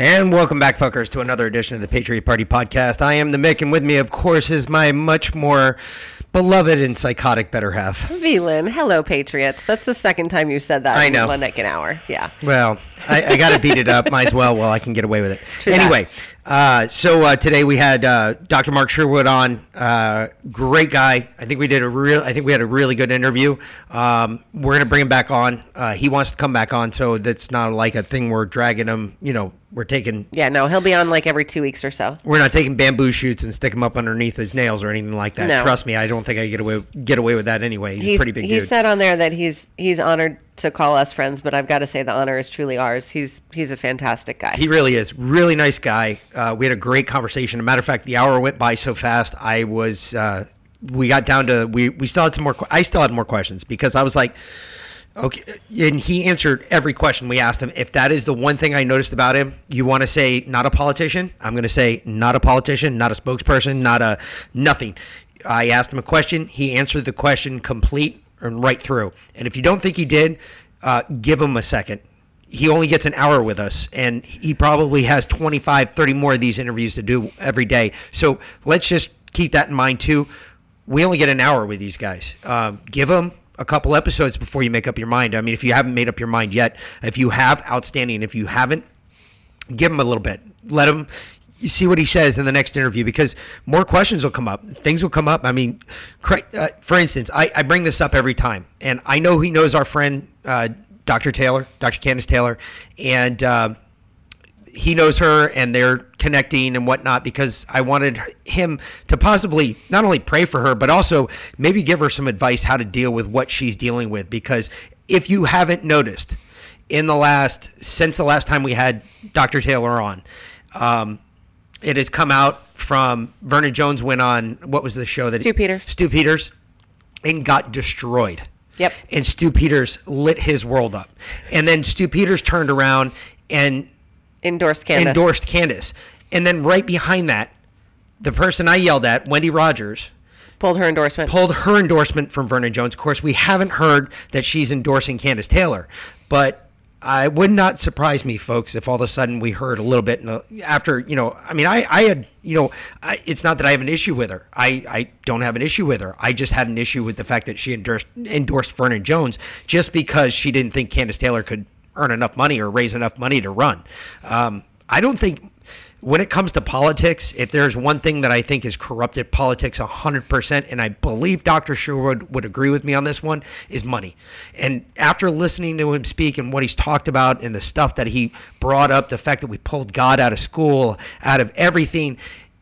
And welcome back, fuckers, to another edition of the Patriot Party Podcast. I am the Mick, and with me, of course, is my much more beloved and psychotic better half. V-Lynn. Hello, Patriots. That's the second time you've said that in one neck an hour. Yeah. Well, I got to beat it up. Might as well I can get away with it. True anyway, so today we had Dr. Mark Sherwood on. Great guy. I think we had a really good interview. We're going to bring him back on. He wants to come back on, so that's not like a thing we're dragging him, we're taking... Yeah, no, he'll be on like every 2 weeks or so. We're not taking bamboo shoots and stick them up underneath his nails or anything like that. No. Trust me, I don't think I get away with that anyway. He's a pretty big dude. He said on there that he's honored to call us friends, but I've got to say the honor is truly ours. He's a fantastic guy. He really is. Really nice guy. We had a great conversation. As a matter of fact, the hour went by so fast, we got down to... We still had some more... I still had more questions because I was like... Okay, and he answered every question we asked him. If that is the one thing I noticed about him, you want to say not a politician? I'm going to say not a politician, not a spokesperson, not a nothing. I asked him a question. He answered the question complete and right through. And if you don't think he did, give him a second. He only gets an hour with us, and he probably has 25, 30 more of these interviews to do every day. So let's just keep that in mind, too. we only get an hour with these guys. Give them a couple episodes before you make up your mind. I mean, if you haven't made up your mind yet, if you have, outstanding. If you haven't, give him a little bit. Let him see what he says in the next interview, because more questions will come up. Things will come up. I mean, for instance, I bring this up every time, and I know he knows our friend, Dr. Taylor, Dr. Candace Taylor, and he knows her, and they're connecting and whatnot, because I wanted him to possibly not only pray for her, but also maybe give her some advice how to deal with what she's dealing with. Because if you haven't noticed, since the last time we had Dr. Taylor on, it has come out from Vernon Jones went on, what was the show? Stu Peters, and got destroyed. Yep. And Stu Peters lit his world up. And then Stu Peters turned around and endorsed Candace. And then right behind that, the person I yelled at, Wendy Rogers, pulled her endorsement from Vernon Jones. Of course, we haven't heard that she's endorsing Candace Taylor, but I would not surprise me, folks, if all of a sudden we heard a little bit after, you know, I mean, it's not that I have an issue with her. I don't have an issue with her. I just had an issue with the fact that she endorsed Vernon Jones just because she didn't think Candace Taylor could earn enough money or raise enough money to run. I don't think, when it comes to politics, if there's one thing that I think is corrupted politics 100%, and I believe Dr. Sherwood would agree with me on this one, is money. And after listening to him speak and what he's talked about and the stuff that he brought up, the fact that we pulled God out of school, out of everything,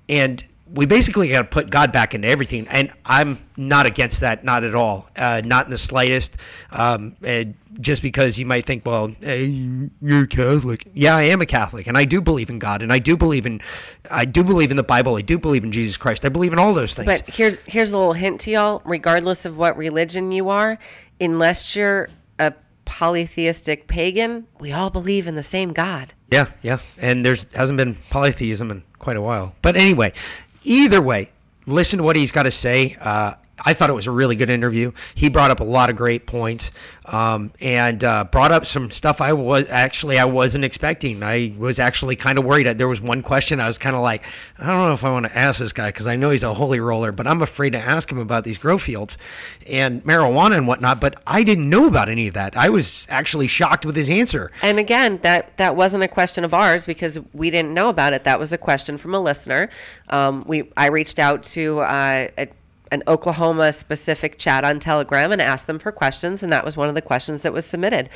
and we basically got to put God back into everything. And I'm not against that, not at all, not in the slightest. Just because you might think, well, hey, you're a Catholic. Yeah, I am a Catholic, and I do believe in God, and I do believe in the Bible. I do believe in Jesus Christ. I believe in all those things. But here's a little hint to y'all. Regardless of what religion you are, unless you're a polytheistic pagan, we all believe in the same God. Yeah, and there hasn't been polytheism in quite a while. But anyway, either way, listen to what he's got to say. I thought it was a really good interview. He brought up a lot of great points, and brought up some stuff I wasn't expecting. I was actually kind of worried. There was one question I was kind of like, I don't know if I want to ask this guy because I know he's a holy roller, but I'm afraid to ask him about these grow fields and marijuana and whatnot. But I didn't know about any of that. I was actually shocked with his answer. And again, that wasn't a question of ours because we didn't know about it. That was a question from a listener. I reached out to an Oklahoma specific chat on Telegram and asked them for questions, and that was one of the questions that was submitted.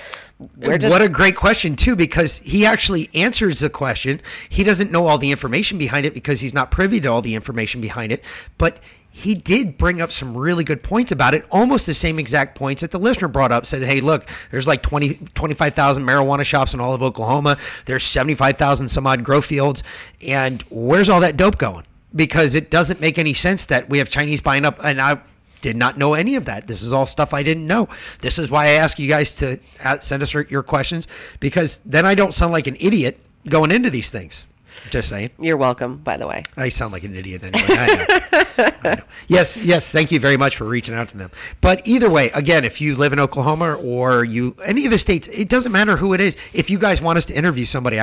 What a great question too, because he actually answers the question. He doesn't know all the information behind it because he's not privy to all the information behind it, but he did bring up some really good points about it, almost the same exact points that the listener brought up. Said, hey, look, there's like 25,000 marijuana shops in all of Oklahoma. There's 75,000 some odd grow fields, and where's all that dope going? Because it doesn't make any sense that we have Chinese buying up, and I did not know any of that. This is all stuff I didn't know. This is why I ask you guys to send us your questions, because then I don't sound like an idiot going into these things. Just saying. You're welcome, by the way. I sound like an idiot anyway. I know. I know. Yes, thank you very much for reaching out to them. But either way, again, if you live in Oklahoma or any of the states, it doesn't matter who it is. If you guys want us to interview somebody,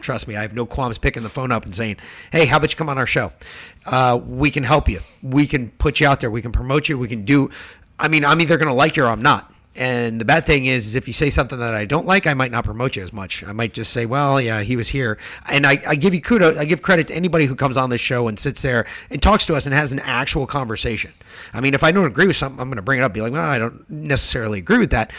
trust me, I have no qualms picking the phone up and saying, hey, how about you come on our show? We can help you. We can put you out there. We can promote you. I'm either going to like you or I'm not. And the bad thing is if you say something that I don't like, I might not promote you as much. I might just say, well, yeah, he was here. And I give you kudos. I give credit to anybody who comes on this show and sits there and talks to us and has an actual conversation. I mean, if I don't agree with something, I'm going to bring it up, be like, well, I don't necessarily agree with that.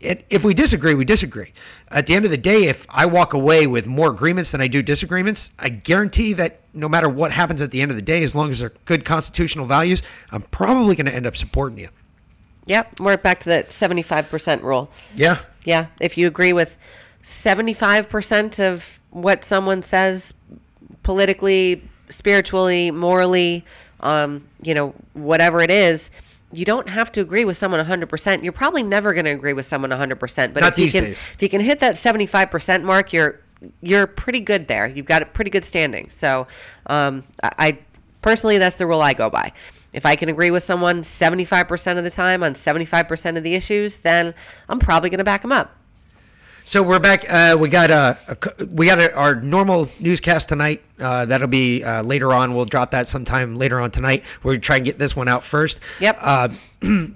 And if we disagree, we disagree. At the end of the day, if I walk away with more agreements than I do disagreements, I guarantee that no matter what happens at the end of the day, as long as they're good constitutional values, I'm probably going to end up supporting you. Yep, we're back to that 75% rule. Yeah. If you agree with 75% of what someone says, politically, spiritually, morally, whatever it is, you don't have to agree with someone 100%. You're probably never going to agree with someone 100%. But if you can hit that 75% mark, you're pretty good there. You've got a pretty good standing. So, I personally, that's the rule I go by. If I can agree with someone 75% of the time on 75% of the issues, then I'm probably going to back them up. So we're back. We got our normal newscast tonight. That'll be later on. We'll drop that sometime later on tonight. We're trying to get this one out first. Yep.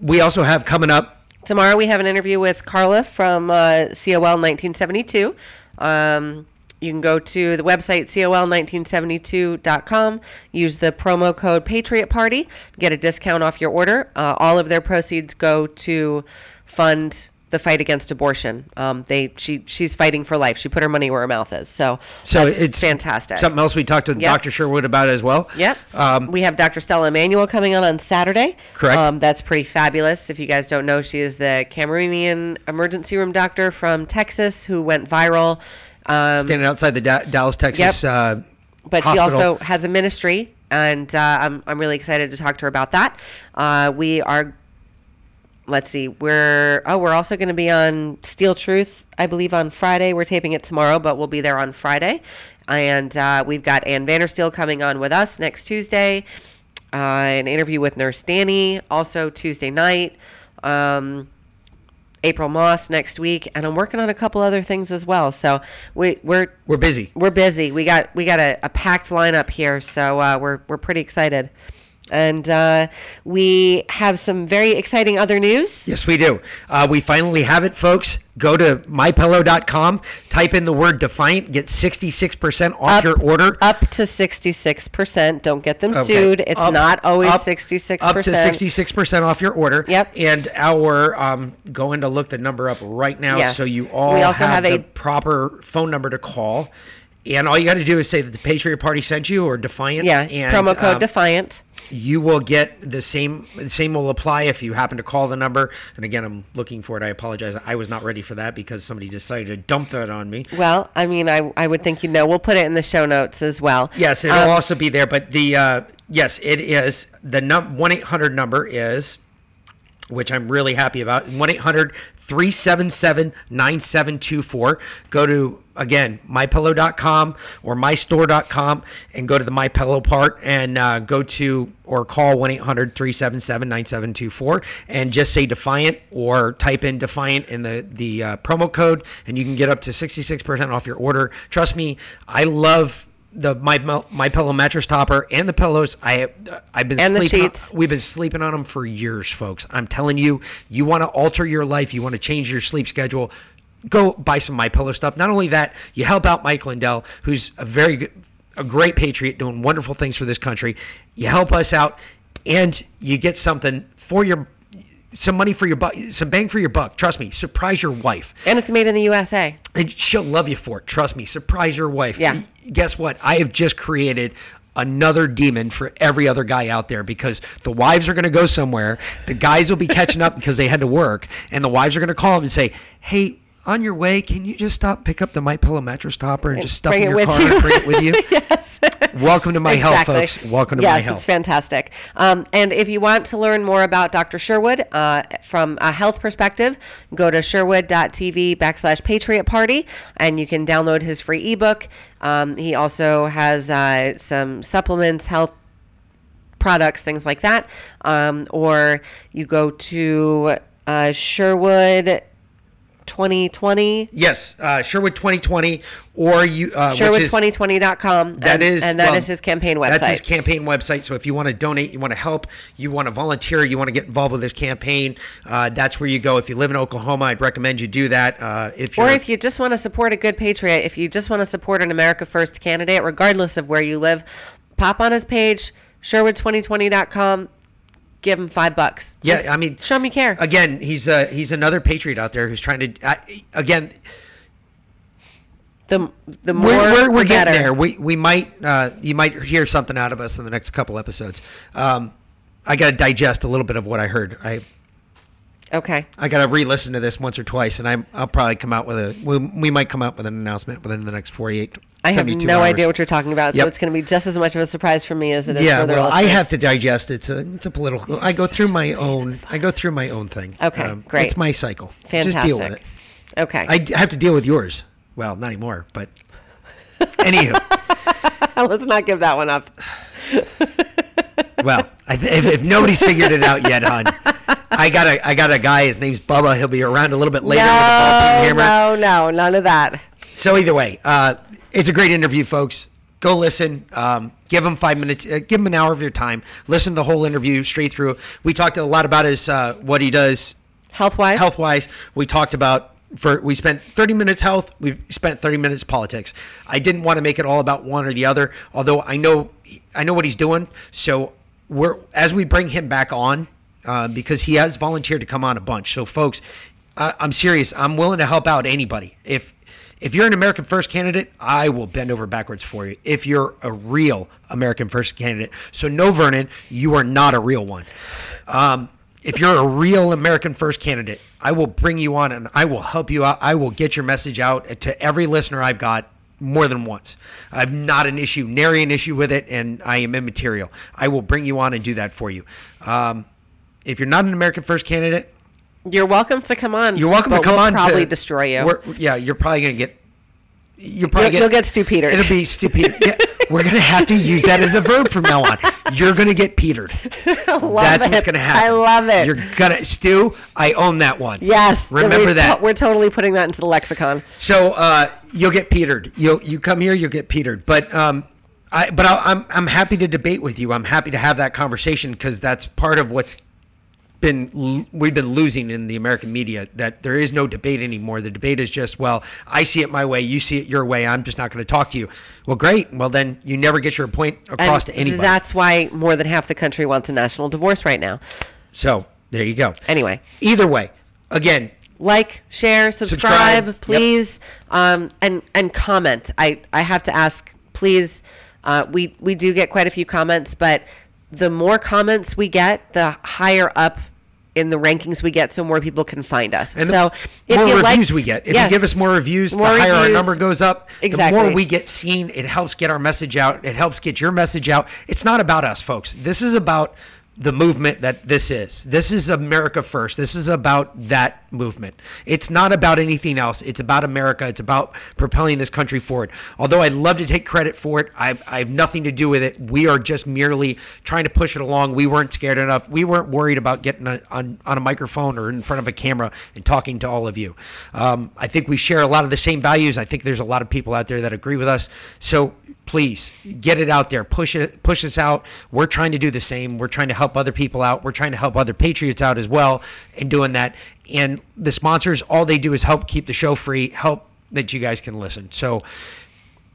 We also have coming up tomorrow. We have an interview with Carla from COL1972. You can go to the website col1972.com, use the promo code Patriot Party, get a discount off your order. All of their proceeds go to fund the fight against abortion. She's fighting for life. She put her money where her mouth is. So it's fantastic. Something else we talked to Dr. Sherwood about as well. Yep. We have Dr. Stella Emanuel coming on Saturday. Correct. That's pretty fabulous. If you guys don't know, she is the Cameroonian emergency room doctor from Texas who went viral. Standing outside the Dallas, Texas but hospital. She also has a ministry, and I'm really excited to talk to her about that. We're also going to be on Steel Truth, I believe, on Friday. We're taping it tomorrow, but we'll be there on Friday. And we've got Ann Vandersteel coming on with us next Tuesday. An interview with Nurse Danny, also Tuesday night. April Moss next week, and I'm working on a couple other things as well. So we're busy. We're busy. We got a packed lineup here, so we're pretty excited. And we have some very exciting other news. Yes, we do. We finally have it, folks. Go to mypillow.com, type in the word Defiant, get 66% off your order. Up to 66%. Don't get them sued. It's not always 66%. Up to 66% off your order. Yep. And our going to look the number up right now, yes. So you all have the proper phone number to call. And all you got to do is say that the Patriot Party sent you, or Defiant. Yeah. And promo code Defiant. You will get the same. The same will apply if you happen to call the number. And again, I'm looking for it. I apologize. I was not ready for that because somebody decided to dump that on me. Well, I mean, I would think We'll put it in the show notes as well. Yes, it'll also be there. But it is. The 1-800 number is, which I'm really happy about, 1-800-377-9724. Go to, again, mypillow.com or mystore.com and go to the MyPillow part and go to or call 1-800-377-9724 and just say Defiant or type in Defiant in the promo code, and you can get up to 66% off your order. Trust me, I love my pillow mattress topper and the pillows. I've been we've been sleeping on them for years, folks. I'm telling you, you want to alter your life, you want to change your sleep schedule, go buy some MyPillow stuff. Not only that, you help out Mike Lindell, who's a great patriot doing wonderful things for this country. You help us out, and you get something for some money for your buck, some bang for your buck. Trust me, surprise your wife. And it's made in the USA. And she'll love you for it. Trust me, surprise your wife. Yeah. Guess what? I have just created another demon for every other guy out there, because the wives are going to go somewhere. The guys will be catching up because they had to work. And the wives are going to call them and say, hey, on your way, can you just stop, pick up the MyPillow mattress topper and just stuff in your car and bring it with you? Yes. Welcome to my health, folks. Welcome to my health. Yes, it's fantastic. And if you want to learn more about Dr. Sherwood from a health perspective, go to Sherwood.tv/Patriot Party, and you can download his free ebook. He also has some supplements, health products, things like that. Or you go to Sherwood... 2020. Yes, Sherwood2020, or you Sherwood2020.com. That is his campaign website. That's his campaign website. So if you want to donate, you want to help, you want to volunteer, you want to get involved with this campaign, that's where you go. If you live in Oklahoma, I'd recommend you do that. If you just want to support a good patriot, if you just want to support an America First candidate, regardless of where you live, pop on his page, Sherwood2020.com. Give him $5. Yeah, just show me care. Again, he's another patriot out there who's trying to. The more we're getting there. We might you might hear something out of us in the next couple episodes. I got to digest a little bit of what I heard. I got to re-listen to this once or twice, and I'll probably come out with we might come out with an announcement within the next 48. I have no idea what you're talking about, so it's going to be just as much of a surprise for me as it is for the listeners. I have to digest it. It's a political. I go through my own thing. Okay, great. It's my cycle. Fantastic. Just deal with it. Okay. I have to deal with yours. Well, not anymore, but anywho. Let's not give that one up. Well, if nobody's figured it out yet, hon. I got a guy. His name's Bubba. He'll be around a little bit later. No, none of that. So either way, it's a great interview, folks. Go listen. Give him 5 minutes. Give him an hour of your time. Listen to the whole interview straight through. We talked a lot about his what he does health-wise. We talked about. We spent 30 minutes health. We spent 30 minutes politics. I didn't want to make it all about one or the other. Although I know what he's doing. So as we bring him back on, because he has volunteered to come on a bunch. So folks, I'm serious. I'm willing to help out anybody. If you're an American First candidate, I will bend over backwards for you. If you're a real American First candidate, so no, Vernon, you are not a real one. If you're a real American First candidate, I will bring you on and I will help you out. I will get your message out to every listener I've got more than once. I'm not an issue, nary an issue with it, and I am immaterial. I will bring you on and do that for you. If you're not an American First candidate, you're welcome to come on. You're welcome to come on. We'll probably destroy you. Yeah, you're probably going to get... You'll get Stu Peters. It'll be Stu Peters. Yeah, we're going to have to use that as a verb from now on. You're going to get petered. That's what's going to happen. I love it. You're going to, Stu, I own that one. Yes. Remember that. We're totally putting that into the lexicon. So you'll get petered. You come here, you'll get petered. But I'm happy to debate with you. I'm happy to have that conversation because that's part of what's we've been losing in the American media, that there is no debate anymore. The debate is just, well, I see it my way, you see it your way, I'm just not going to talk to you. Well, great. Well, then you never get your point across to anybody. That's why more than half the country wants a national divorce right now. So there you go. Anyway. Either way, again, like, share, subscribe. Please. Yep. And comment. I have to ask, please. We do get quite a few comments, but the more comments we get, the higher up in the rankings we get, so more people can find us. And so the more reviews we get. If you give us more reviews, the higher our number goes up. Exactly. The more we get seen, it helps get our message out. It helps get your message out. It's not about us, folks. This is about the movement that this is. This is America First. This is about that movement. It's not about anything else. It's about America. It's about propelling this country forward. Although I'd love to take credit for it, I have nothing to do with it. We are just merely trying to push it along. We weren't scared enough. We weren't worried about getting on a microphone or in front of a camera and talking to all of you. I think we share a lot of the same values. I think there's a lot of people out there that agree with us. So please get it out there. Push us out. We're trying to do the same. We're trying to help other people out. We're trying to help other patriots out as well in doing that. And the sponsors, all they do is help keep the show free, help that you guys can listen. So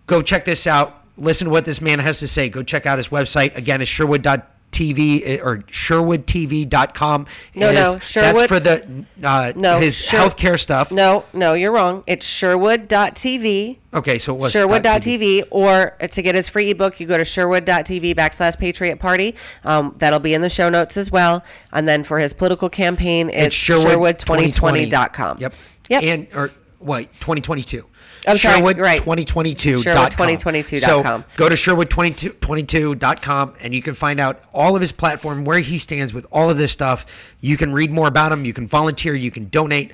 go check this out. Listen to what this man has to say. Go check out his website. Again, it's Sherwood.tv or Sherwood.tv.com. No, Sherwood. That's for the healthcare stuff. No, you're wrong. It's Sherwood.tv. Okay, so it was Sherwood.tv, or to get his free ebook, you go to Sherwood.tv/Patriot Party. That'll be in the show notes as well. And then for his political campaign, it's Sherwood2020.com. Yep. And or wait, 2022. I'm Sherwood, sorry, right. 2022. Sherwood2022.com. So go to Sherwood2022.com and you can find out all of his platform, where he stands with all of this stuff. You can read more about him. You can volunteer. You can donate.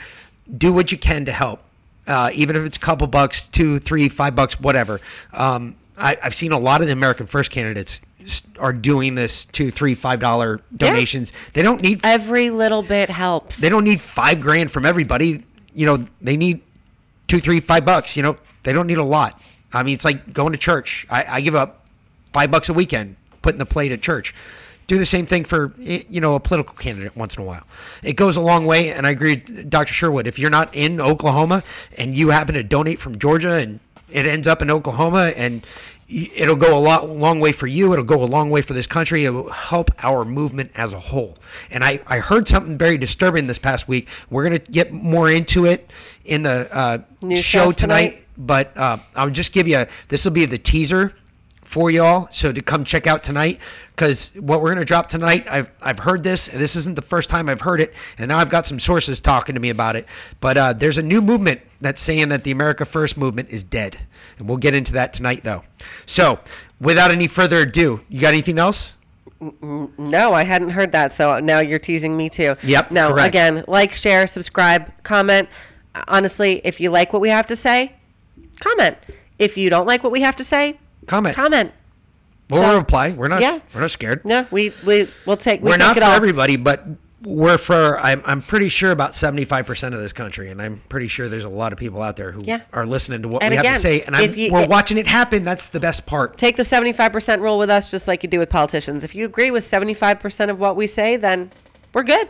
Do what you can to help. Even if it's a couple bucks, $2, $3, $5, whatever. I've seen a lot of the American First candidates are doing this $2, $3, $5 donations. Yeah. They don't need... Every little bit helps. They don't need $5,000 from everybody. You know, they need... $2, $3, $5. You know, they don't need a lot. I mean, it's like going to church. I give up $5 a weekend, putting the plate at church. Do the same thing for, you know, a political candidate once in a while. It goes a long way. And I agree with Dr. Sherwood. If you're not in Oklahoma and you happen to donate from Georgia and it ends up in Oklahoma, and it'll go a long way for you. It'll go a long way for this country. It will help our movement as a whole. And I heard something very disturbing this past week. We're going to get more into it in the show tonight. But I'll just give you this will be the teaser for y'all. So to come check out tonight, because what we're going to drop tonight, I've heard this. And this isn't the first time I've heard it. And now I've got some sources talking to me about it. But there's a new movement that's saying that the America First movement is dead. And we'll get into that tonight, though. So without any further ado, you got anything else? No, I hadn't heard that. So now you're teasing me, too. Yep. Now, correct. Again, like, share, subscribe, comment. Honestly, if you like what we have to say, comment. If you don't like what we have to say, Comment. We'll reply. We're not scared. No, we'll take it all. We're not for everybody, but we're for, I'm pretty sure, about 75% of this country, and I'm pretty sure there's a lot of people out there who are listening to what and we have to say, and we're watching it happen. That's the best part. Take the 75% rule with us just like you do with politicians. If you agree with 75% of what we say, then we're good.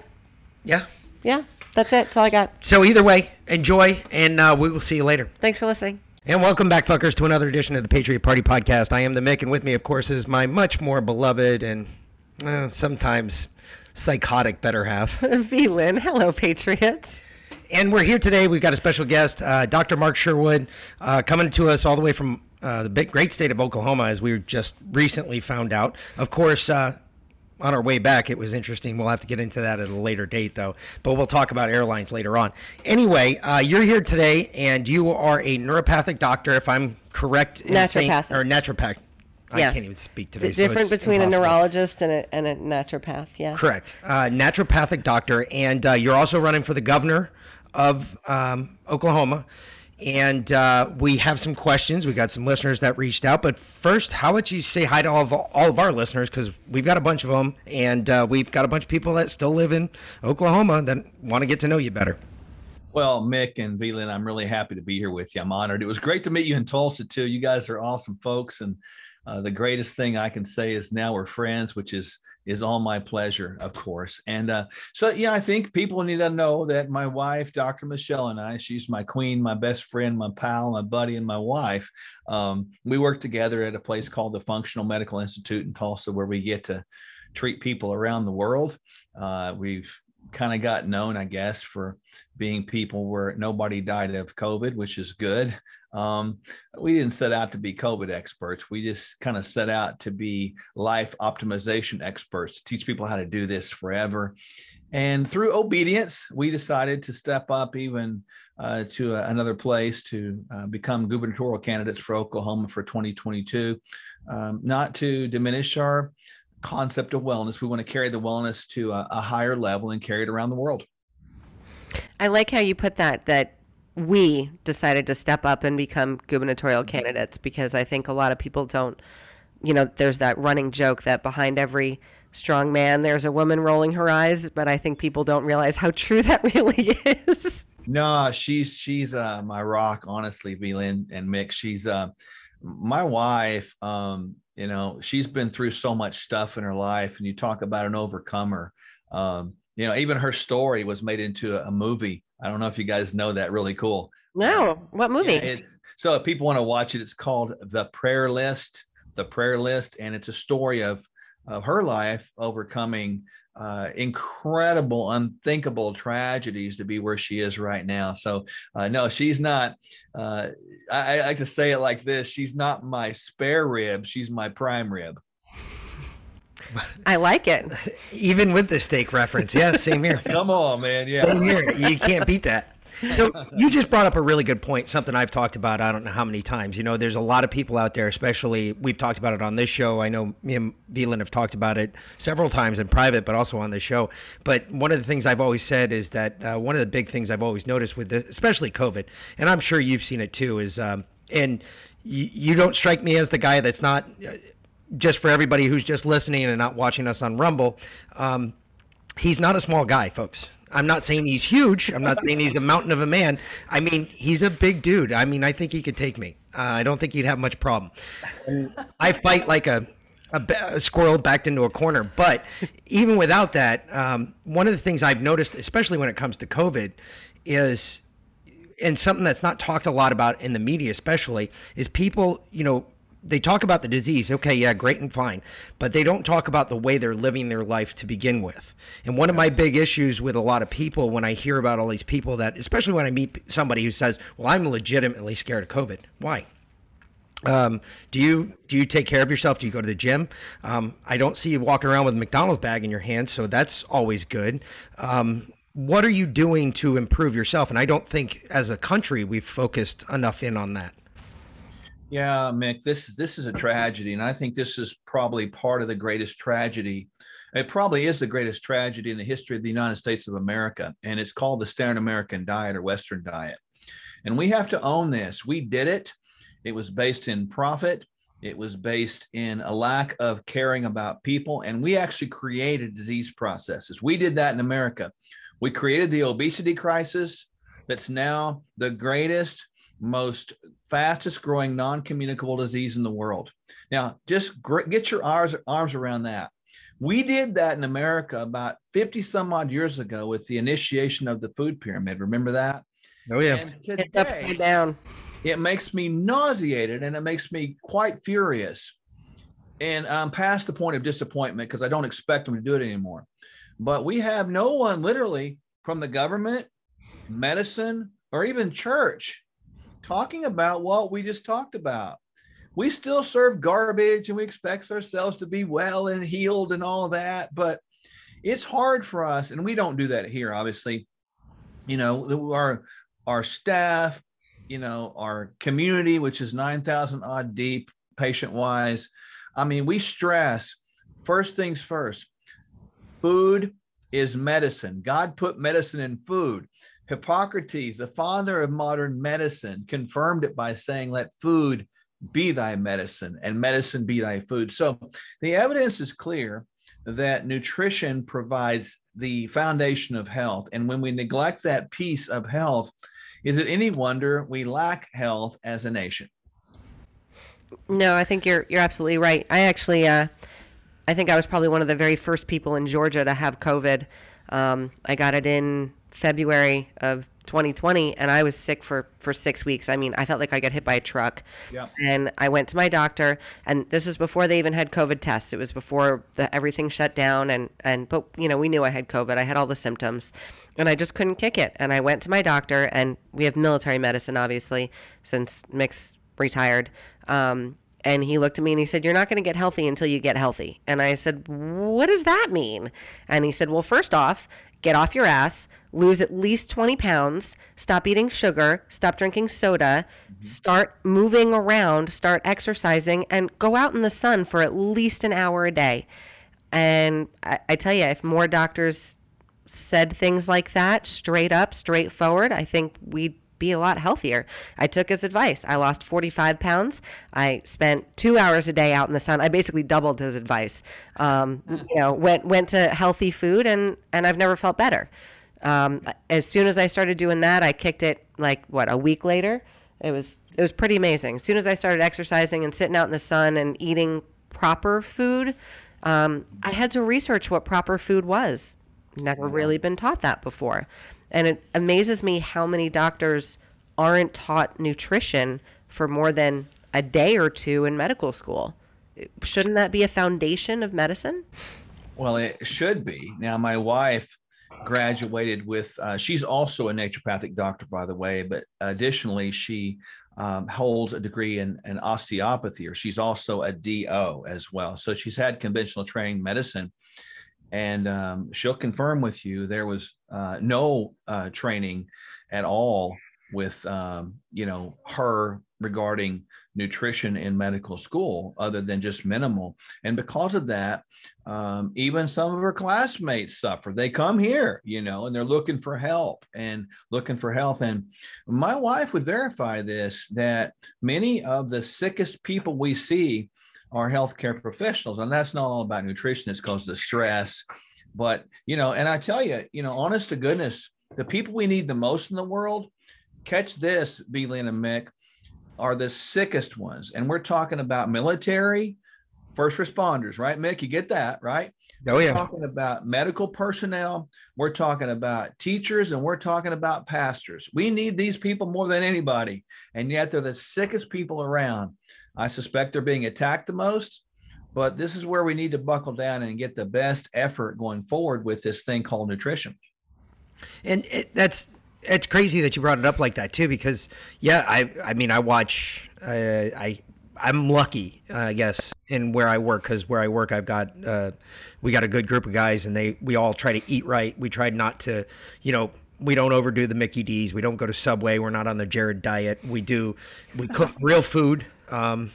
Yeah. Yeah. That's it. That's all I got. So either way, enjoy, and we will see you later. Thanks for listening. And welcome back, fuckers, to another edition of the Patriot Party Podcast. I am the Mick, and with me, of course, is my much more beloved and sometimes psychotic better half, V. Lynn. Hello, Patriots. And we're here today. We've got a special guest, Dr. Mark Sherwood, coming to us all the way from the great state of Oklahoma, as we just recently found out. Of course, on our way back, it was interesting. We'll have to get into that at a later date, though. But we'll talk about airlines later on. Anyway, you're here today, and you are a neuropathic doctor, if I'm correct. Naturopath. Yes. I can't even speak today. It's different between impossible. A neurologist and a naturopath, yeah. Correct. Naturopathic doctor, and you're also running for the governor of Oklahoma. And we have some questions. We got some listeners that reached out. But first, how would you say hi to all of our listeners? Because we've got a bunch of them, and we've got a bunch of people that still live in Oklahoma that want to get to know you better. Well, Mick and V-Lynn, I'm really happy to be here with you. I'm honored. It was great to meet you in Tulsa, too. You guys are awesome folks, and the greatest thing I can say is now we're friends, which is all my pleasure, of course. And so, I think people need to know that my wife, Dr. Michelle, and I, she's my queen, my best friend, my pal, my buddy, and my wife. We work together at a place called the Functional Medical Institute in Tulsa, where we get to treat people around the world. We've kind of got known, I guess, for being people where nobody died of COVID, which is good. We didn't set out to be COVID experts. We just kind of set out to be life optimization experts, to teach people how to do this forever. And through obedience, we decided to step up even to another place to become gubernatorial candidates for Oklahoma for 2022, not to diminish our concept of wellness. We want to carry the wellness to a higher level and carry it around the world. I like how you put that we decided to step up and become gubernatorial candidates, because I think a lot of people don't, there's that running joke that behind every strong man, there's a woman rolling her eyes. But I think people don't realize how true that really is. No, she's my rock, honestly, V-Lynn and Mick. She's my wife. She's been through so much stuff in her life, and you talk about an overcomer. Even her story was made into a movie. I don't know if you guys know that. Really cool. No. What movie? So if people want to watch it, it's called The Prayer List. And it's a story of her life overcoming incredible, unthinkable tragedies to be where she is right now. So no, she's not, I like to say it like this. She's not my spare rib. She's my prime rib. I like it. Even with the steak reference. Yeah, same here. Come on, man. Yeah. Same here. You can't beat that. So you just brought up a really good point, something I've talked about I don't know how many times. There's a lot of people out there, especially we've talked about it on this show. I know me and V-Lynn have talked about it several times in private, but also on this show. But one of the things I've always said is that one of the big things I've always noticed with this, especially COVID, and I'm sure you've seen it too, is and you don't strike me as the guy that's not, just for everybody who's just listening and not watching us on Rumble, he's not a small guy, folks. I'm not saying he's huge. I'm not saying he's a mountain of a man. I mean, he's a big dude. I mean, I think he could take me. I don't think he'd have much problem. I fight like a squirrel backed into a corner. But even without that, one of the things I've noticed, especially when it comes to COVID, is, and something that's not talked a lot about in the media especially, is people, they talk about the disease. Okay, yeah, great and fine. But they don't talk about the way they're living their life to begin with. And one of my big issues with a lot of people when I hear about all these people that, especially when I meet somebody who says, well, I'm legitimately scared of COVID. Why? Do you take care of yourself? Do you go to the gym? I don't see you walking around with a McDonald's bag in your hand. So that's always good. What are you doing to improve yourself? And I don't think as a country, we've focused enough in on that. Yeah, Mick, this is a tragedy, and I think this is probably part of the greatest tragedy. It probably is the greatest tragedy in the history of the United States of America, and it's called the standard American diet or Western diet. And we have to own this. We did it. It was based in profit. It was based in a lack of caring about people. And we actually created disease processes. We did that in America. We created the obesity crisis that's now the greatest, most fastest growing non-communicable disease in the world. Now, just get your arms around that. We did that in America about 50 some odd years ago with the initiation of the food pyramid. Remember that? Oh, yeah. And today, it's upside down. It makes me nauseated and it makes me quite furious. And I'm past the point of disappointment because I don't expect them to do it anymore. But we have no one literally from the government, medicine, or even church talking about what we just talked about. We still serve garbage and we expect ourselves to be well and healed and all that, but it's hard for us. And we don't do that here, obviously. You know, our staff, you know, our community, which is 9,000 odd deep patient wise. I mean, we stress first things first. Food is medicine. God put medicine in food. Hippocrates, the father of modern medicine, confirmed it by saying, let food be thy medicine and medicine be thy food. So the evidence is clear that nutrition provides the foundation of health. And when we neglect that piece of health, is it any wonder we lack health as a nation? No, I think you're absolutely right. I actually, I think I was probably one of the very first people in Georgia to have COVID. I got it in February of 2020 and I was sick for 6 weeks. I mean, I felt like I got hit by a truck. Yeah. And I went to my doctor, and this is before they even had COVID tests. It was before everything shut down, but you know, we knew I had COVID. I had all the symptoms and I just couldn't kick it. And I went to my doctor, and we have military medicine, obviously, since Mick's retired. And he looked at me and he said, you're not going to get healthy until you get healthy. And I said, what does that mean? And he said, well, first off, get off your ass, lose at least 20 pounds, stop eating sugar, stop drinking soda, start moving around, start exercising, and go out in the sun for at least an hour a day. And I tell you, if more doctors said things like that, straight up, straightforward, I think we'd be a lot healthier. I took his advice. I lost 45 pounds. I spent 2 hours a day out in the sun. I basically doubled his advice. You know, went to healthy food, and I've never felt better. As soon as I started doing that, I kicked it like a week later. It was pretty amazing. As soon as I started exercising and sitting out in the sun and eating proper food, I had to research what proper food was. Never really been taught that before. And it amazes me how many doctors aren't taught nutrition for more than a day or two in medical school. Shouldn't that be a foundation of medicine? Well, it should be. Now, my wife graduated with, she's also a naturopathic doctor, by the way, but additionally, she holds a degree in osteopathy, or she's also a DO as well. So she's had conventional training medicine. And she'll confirm with you, there was no training at all with, you know, her regarding nutrition in medical school, other than just minimal. And because of that, even some of her classmates suffer. They come here, you know, and they're looking for help and looking for health. And my wife would verify this, that many of the sickest people we see are healthcare professionals. And that's not all about nutrition. It's because of the stress. But, you know, and I tell you, you know, honest to goodness, the people we need the most in the world, catch this, Belen and Mick, are the sickest ones. And we're talking about military, first responders, right, Mick? You get that, right? Oh, yeah. We're talking about medical personnel. We're talking about teachers, and we're talking about pastors. We need these people more than anybody. And yet they're the sickest people around. I suspect they're being attacked the most, but this is where we need to buckle down and get the best effort going forward with this thing called nutrition. And that's crazy that you brought it up like that too, because yeah, I mean, I watch, I'm lucky, I guess, in where I work, because where I work, I've got, we got a good group of guys, and we all try to eat right. We tried not to, you know, we don't overdo the Mickey D's. We don't go to Subway. We're not on the Jared diet. We cook real food. One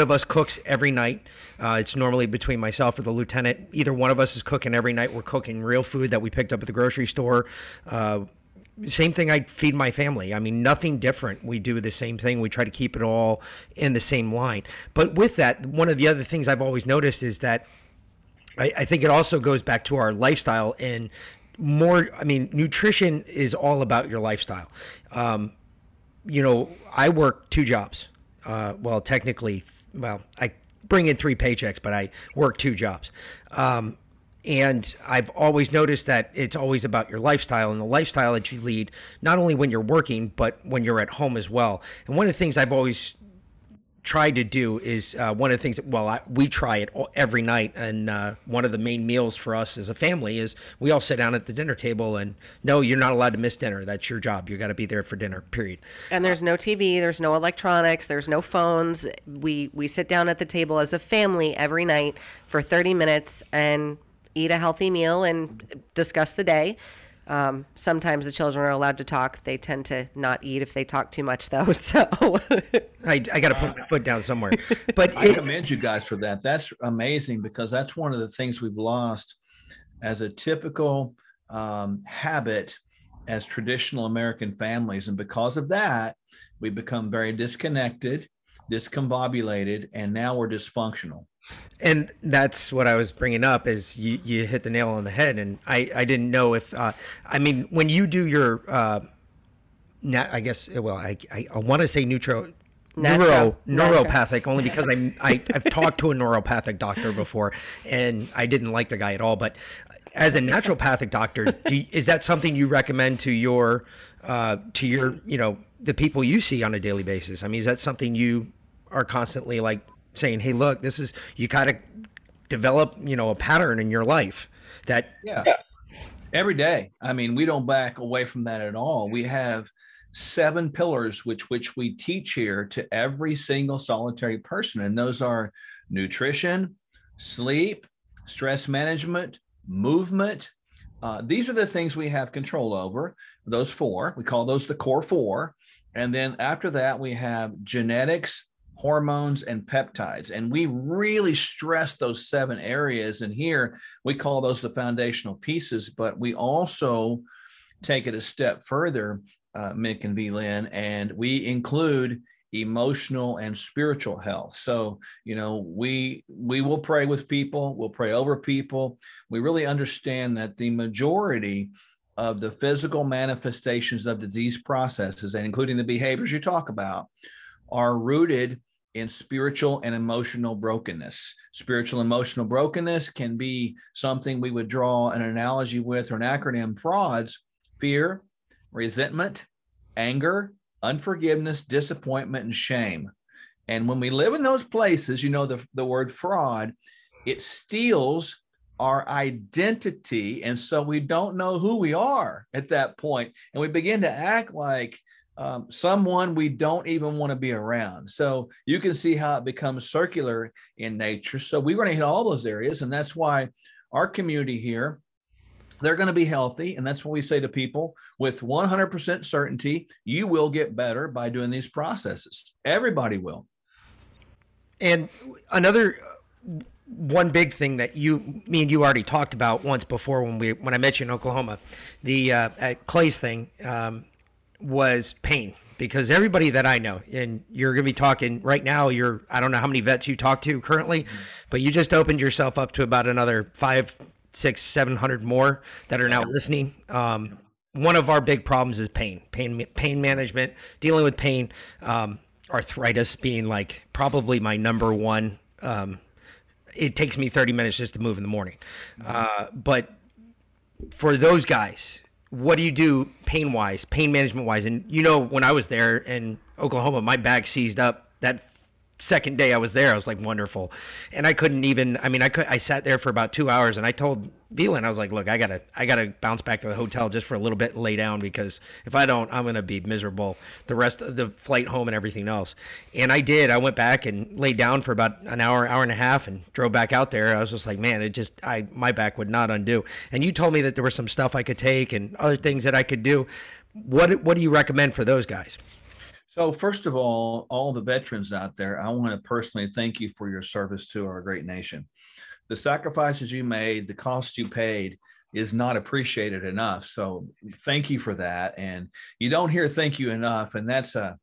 of us cooks every night. It's normally between myself or the lieutenant. Either one of us is cooking every night. We're cooking real food that we picked up at the grocery store. same thing I feed my family. I mean, nothing different. We do the same thing. We try to keep it all in the same line. But with that, one of the other things I've always noticed is that I think it also goes back to our lifestyle and more. I mean, nutrition is all about your lifestyle. You know, I work two jobs. Well, technically, well, I bring in three paychecks, but I work two jobs. And I've always noticed that it's always about your lifestyle and the lifestyle that you lead, not only when you're working, but when you're at home as well. And one of the things I've always tried to do is one of the things that, well, we try it every night. And one of the main meals for us as a family is we all sit down at the dinner table, and no, you're not allowed to miss dinner. That's your job. You got to be there for dinner, period. And there's no TV, there's no electronics, there's no phones. We sit down at the table as a family every night for 30 minutes and eat a healthy meal and discuss the day. Sometimes the children are allowed to talk. They tend to not eat if they talk too much, though. So I got to put my foot down somewhere. But I commend you guys for that. That's amazing, because that's one of the things we've lost as a typical habit as traditional American families. And because of that, we become very disconnected, discombobulated, and now we're dysfunctional. And that's what I was bringing up, is you hit the nail on the head. And I didn't know if, I mean, when you do your, I guess, well, I want to say neuropathic, only because I've talked to a neuropathic doctor before, and I didn't like the guy at all. But as a naturopathic doctor, is that something you recommend to your, you know, the people you see on a daily basis? I mean, is that something you are constantly like saying, hey, look, this is, you got to develop, you know, a pattern in your life that. Yeah. Every day. I mean, we don't back away from that at all. We have 7 pillars, which we teach here to every single solitary person. And those are nutrition, sleep, stress management, movement. These are the things we have control over. Those 4, we call those the core 4. And then after that, we have genetics, hormones, and peptides. And we really stress those 7 areas. And here we call those the foundational pieces, but we also take it a step further, Mick and V-Lynn, and we include emotional and spiritual health. So, you know, we will pray with people, we'll pray over people. We really understand that the majority of the physical manifestations of disease processes, and including the behaviors you talk about, are rooted in spiritual and emotional brokenness. Spiritual emotional brokenness can be something we would draw an analogy with, or an acronym: FRAUDS, fear, resentment, anger, unforgiveness, disappointment, and shame. And when we live in those places, you know, the word fraud, it steals our identity. And so we don't know who we are at that point. And we begin to act like someone we don't even want to be around. So you can see how it becomes circular in nature. So we're going to hit all those areas. And that's why our community here, they're going to be healthy. And that's what we say to people with 100% certainty: you will get better by doing these processes. Everybody will. And another one big thing that me and you already talked about once before when I met you in Oklahoma, the at Clay's thing, was pain. Because everybody that I know, and you're going to be talking right now, I don't know how many vets you talk to currently, but you just opened yourself up to about another 500, 600, 700 more that are now listening. One of our big problems is pain management, dealing with pain, arthritis being like probably my number one. It takes me 30 minutes just to move in the morning. But for those guys, what do you do pain-wise, pain management-wise? And you know, when I was there in Oklahoma, my bag seized up. That second day I was there, I was like, wonderful. And I couldn't even, I mean, I sat there for about 2 hours, and I told Velan, I was like, look, I gotta bounce back to the hotel just for a little bit and lay down, because if I don't, I'm gonna be miserable the rest of the flight home and everything else. And I did. I went back and laid down for about an hour, hour and a half, and drove back out there. I was just like, man, it just, my back would not undo. And you told me that there was some stuff I could take and other things that I could do. What do you recommend for those guys? So first of all the veterans out there, I want to personally thank you for your service to our great nation. The sacrifices you made, the costs you paid, is not appreciated enough. So thank you for that. And you don't hear thank you enough. And that's a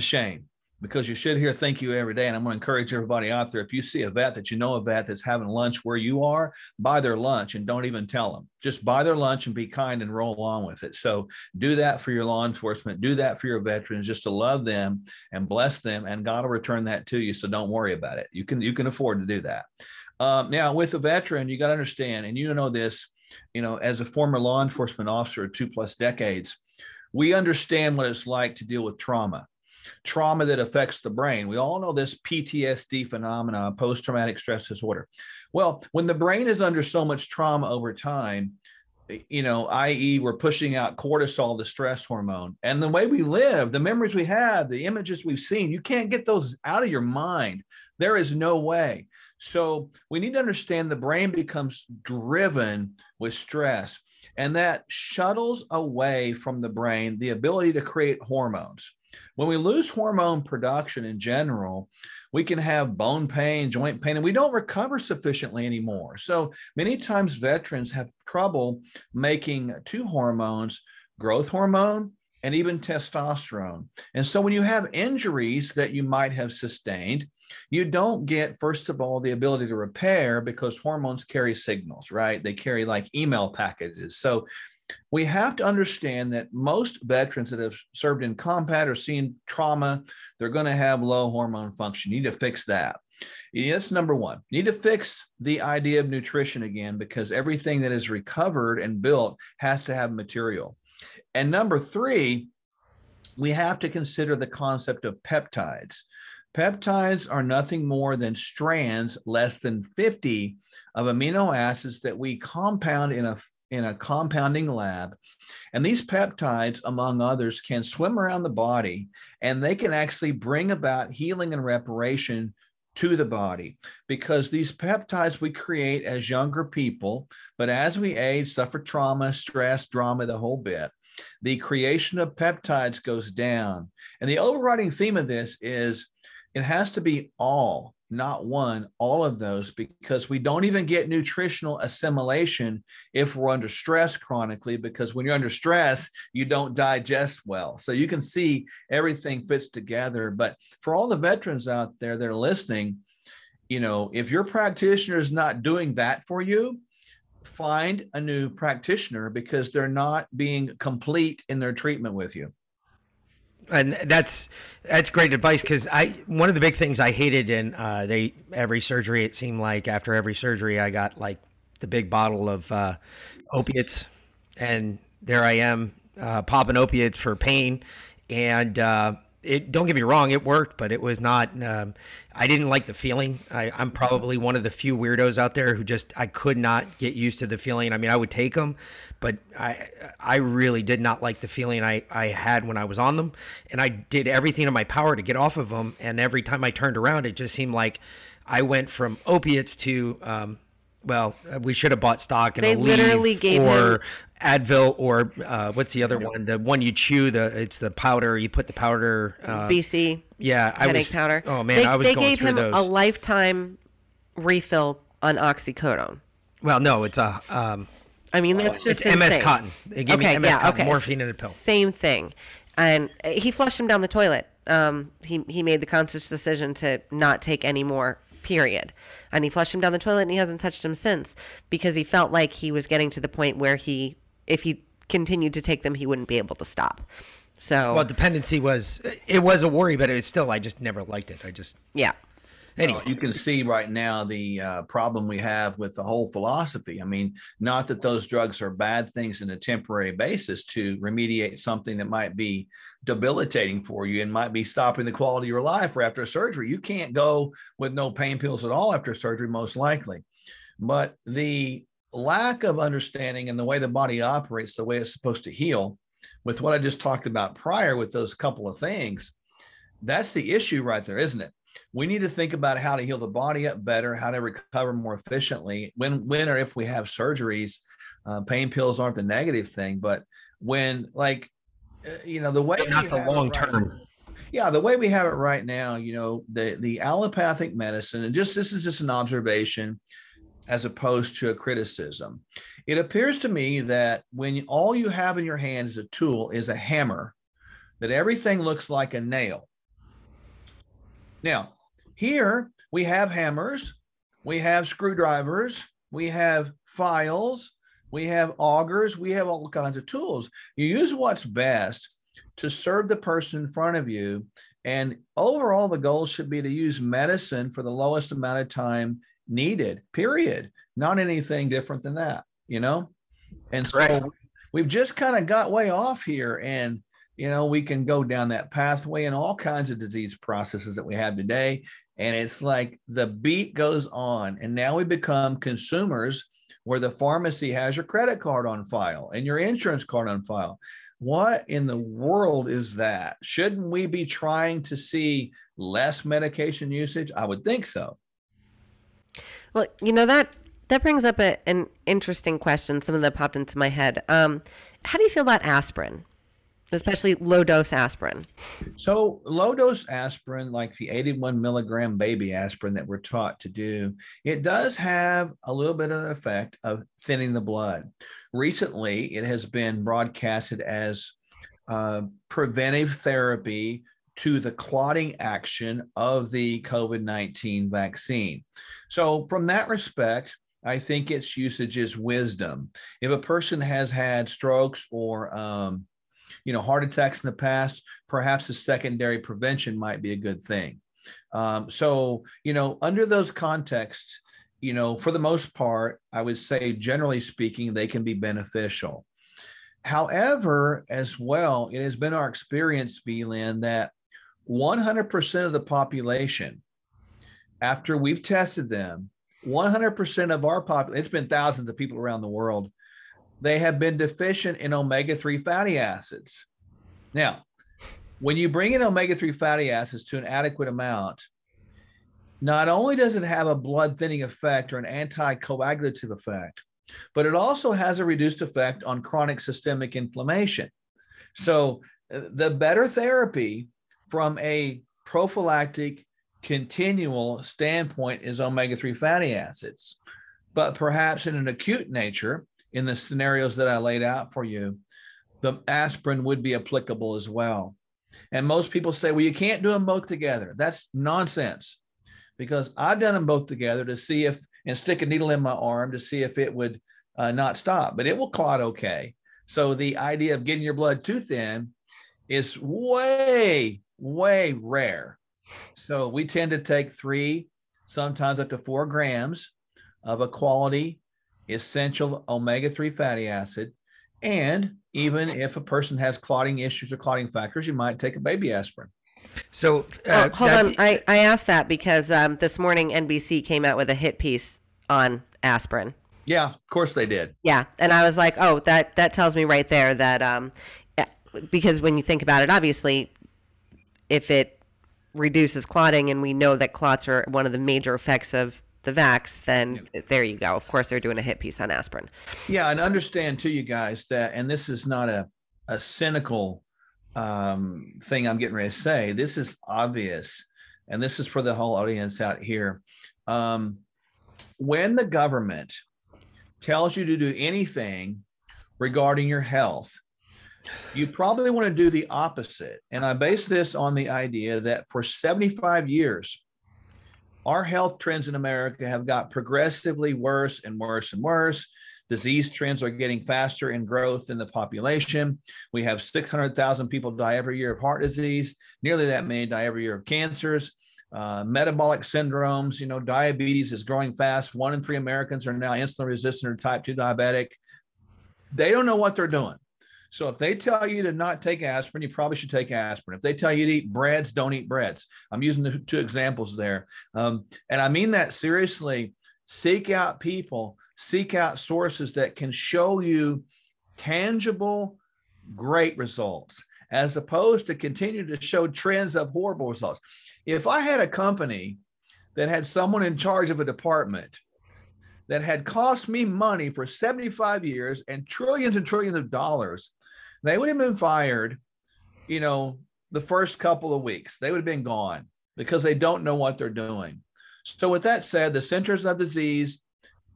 shame, because you should hear thank you every day. And I'm going to encourage everybody out there, if you see a vet that you know about that's having lunch where you are, buy their lunch and don't even tell them. Just buy their lunch and be kind and roll along with it. So do that for your law enforcement. Do that for your veterans, just to love them and bless them. And God will return that to you. So don't worry about it. You can afford to do that. Now, with a veteran, you got to understand, and you know this, you know, as a former law enforcement officer of 2+ decades, we understand what it's like to deal with trauma that affects the brain. We all know this PTSD phenomenon, post-traumatic stress disorder. Well, when the brain is under so much trauma over time, you know, i.e. we're pushing out cortisol, the stress hormone, and the way we live, the memories we have, the images we've seen, you can't get those out of your mind. There is no way. So we need to understand the brain becomes driven with stress, and that shuttles away from the brain the ability to create hormones. When we lose hormone production in general, we can have bone pain, joint pain, and we don't recover sufficiently anymore. So many times veterans have trouble making two hormones, growth hormone and even testosterone. And so when you have injuries that you might have sustained, you don't get, first of all, the ability to repair, because hormones carry signals, right? They carry like email packages. So we have to understand that most veterans that have served in combat or seen trauma, they're going to have low hormone function. You need to fix that. Yes, number one, you need to fix the idea of nutrition again, because everything that is recovered and built has to have material. And number three, we have to consider the concept of peptides. Peptides are nothing more than strands, less than 50, of amino acids that we compound in a compounding lab. And these peptides, among others, can swim around the body, and they can actually bring about healing and reparation to the body, because these peptides we create as younger people, but as we age, suffer trauma, stress, drama, the whole bit, the creation of peptides goes down. And the overriding theme of this is it has to be all, not one, all of those, because we don't even get nutritional assimilation if we're under stress chronically, because when you're under stress, you don't digest well. So you can see everything fits together. But for all the veterans out there that are listening, you know, if your practitioner is not doing that for you, find a new practitioner, because they're not being complete in their treatment with you. And that's great advice, because one of the big things I hated in every surgery, it seemed like after every surgery I got like the big bottle of opiates, and there I am popping opiates for pain, and it, don't get me wrong, it worked, but it was not, I didn't like the feeling. I'm probably one of the few weirdos out there who just, I could not get used to the feeling. I mean, I would take them, but I really did not like the feeling I had when I was on them. And I did everything in my power to get off of them. And every time I turned around, it just seemed like I went from opiates to, well, we should have bought stock and they literally gave or Advil or what's the other one? The one you chew, it's the powder. You put the powder. BC. Yeah. Headache powder. Oh, man. I was going through those. They gave him a lifetime refill on oxycodone. Well, no, it's a... I mean, that's just it's insane. MS Cotton. They gave me MS Cotton, morphine in a pill. Same thing. And he flushed him down the toilet. He made the conscious decision to not take any more, period. And he flushed him down the toilet, and he hasn't touched him since, because he felt like he was getting to the point where he, if he continued to take them, he wouldn't be able to stop. So, well, dependency was a worry, but it was still, I just never liked it. I just, yeah. Anyway, you can see right now the problem we have with the whole philosophy. I mean, not that those drugs are bad things in a temporary basis to remediate something that might be debilitating for you and might be stopping the quality of your life. Or after surgery, you can't go with no pain pills at all after surgery, most likely. But the lack of understanding and the way the body operates, the way it's supposed to heal, with what I just talked about prior with those couple of things, that's the issue right there, isn't it? We need to think about how to heal the body up better, how to recover more efficiently. When or if we have surgeries, pain pills aren't the negative thing, but when, like, you know, the way not the long term. Yeah, the way we have it right now, you know, the allopathic medicine, and just this is just an observation. as opposed to a criticism. It appears to me that when all you have in your hand as a tool is a hammer, that everything looks like a nail. Now, here we have hammers, we have screwdrivers, we have files, we have augers, we have all kinds of tools. You use what's best to serve the person in front of you. And overall, the goal should be to use medicine for the lowest amount of time needed, period. Not anything different than that, you know? And correct. So we've just kind of got way off here, and you know, we can go down that pathway and all kinds of disease processes that we have today. And it's like the beat goes on, and now we become consumers where the pharmacy has your credit card on file and your insurance card on file. What in the world is that? Shouldn't we be trying to see less medication usage? I would think so. Well, you know, that brings up an interesting question, something that popped into my head. How do you feel about aspirin, especially low-dose aspirin? So low-dose aspirin, like the 81-milligram baby aspirin that we're taught to do, it does have a little bit of an effect of thinning the blood. Recently, it has been broadcasted as preventive therapy to the clotting action of the COVID-19 vaccine. So from that respect, I think its usage is wisdom. If a person has had strokes or heart attacks in the past, perhaps a secondary prevention might be a good thing. So, under those contexts, you know, for the most part, I would say, generally speaking, they can be beneficial. However, as well, it has been our experience, VLIN, that 100% of the population, after we've tested them, 100% of our population, it's been thousands of people around the world, they have been deficient in omega-3 fatty acids. Now, when you bring in omega-3 fatty acids to an adequate amount, not only does it have a blood thinning effect or an anticoagulative effect, but it also has a reduced effect on chronic systemic inflammation. So the better therapy from a prophylactic continual standpoint is omega-3 fatty acids, but perhaps in an acute nature, in the scenarios that I laid out for you, the aspirin would be applicable as well. And most people say, well, you can't do them both together. That's nonsense, because I've done them both together to see if, and stick a needle in my arm to see if it would not stop, but it will clot okay. So the idea of getting your blood too thin is way, way rare. So we tend to take 3, sometimes up to 4 grams of a quality essential omega-3 fatty acid. And even if a person has clotting issues or clotting factors, you might take a baby aspirin. So hold on. I asked that because this morning NBC came out with a hit piece on aspirin. Yeah, of course they did. Yeah. And I was like, oh, that tells me right there that because when you think about it, obviously, if it reduces clotting, and we know that clots are one of the major effects of the vax, then there you go. Of course, they're doing a hit piece on aspirin. Yeah, and understand too, you guys, that, and this is not a cynical thing I'm getting ready to say. This is obvious, and this is for the whole audience out here. When the government tells you to do anything regarding your health, you probably want to do the opposite. And I base this on the idea that for 75 years, our health trends in America have got progressively worse and worse and worse. Disease trends are getting faster in growth in the population. We have 600,000 people die every year of heart disease. Nearly that many die every year of cancers, metabolic syndromes. You know, diabetes is growing fast. 1 in 3 Americans are now insulin resistant or type 2 diabetic. They don't know what they're doing. So if they tell you to not take aspirin, you probably should take aspirin. If they tell you to eat breads, don't eat breads. I'm using the 2 examples there. And I mean that seriously. Seek out people, seek out sources that can show you tangible, great results, as opposed to continue to show trends of horrible results. If I had a company that had someone in charge of a department that had cost me money for 75 years and trillions of dollars, they would have been fired, you know, the first couple of weeks. They would have been gone because they don't know what they're doing. So with that said, the Centers of Disease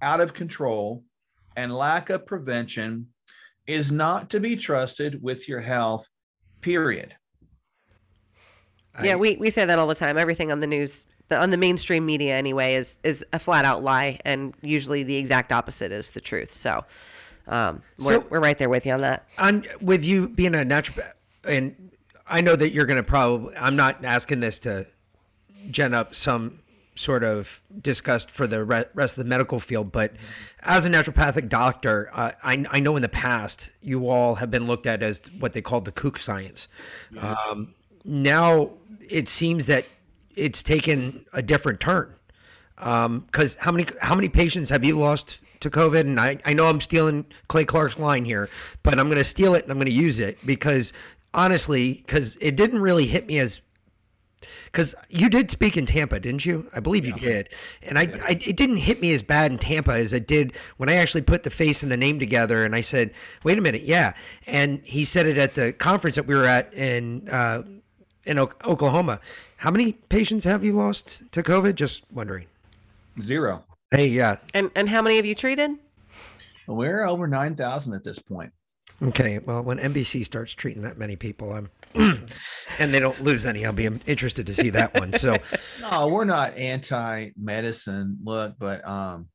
out of control, and lack of prevention is not to be trusted with your health, period. Yeah, we say that all the time. Everything on the news, on the mainstream media anyway, is a flat out lie, and usually the exact opposite is the truth. So we're right there with you on that. With you being a naturopath, and I know that you're going to probably, I'm not asking this to gen up some sort of disgust for the rest of the medical field, but as a naturopathic doctor, I know in the past you all have been looked at as what they called the kook science. Yeah. Now it seems that it's taken a different turn. Because how many patients have you lost to COVID? And I know I'm stealing Clay Clark's line here, but I'm going to steal it and I'm going to use it because honestly, because it didn't really hit me as, because you did speak in Tampa, didn't you? I believe you did. And it didn't hit me as bad in Tampa as it did when I actually put the face and the name together. And I said, wait a minute. Yeah. And he said it at the conference that we were at in Oklahoma. How many patients have you lost to COVID? Just wondering. 0. Hey, yeah. And how many have you treated? We're over 9,000 at this point. Okay. Well, when NBC starts treating that many people, and they don't lose any, I'll be interested to see that one. So no, we're not anti-medicine, look, but I'm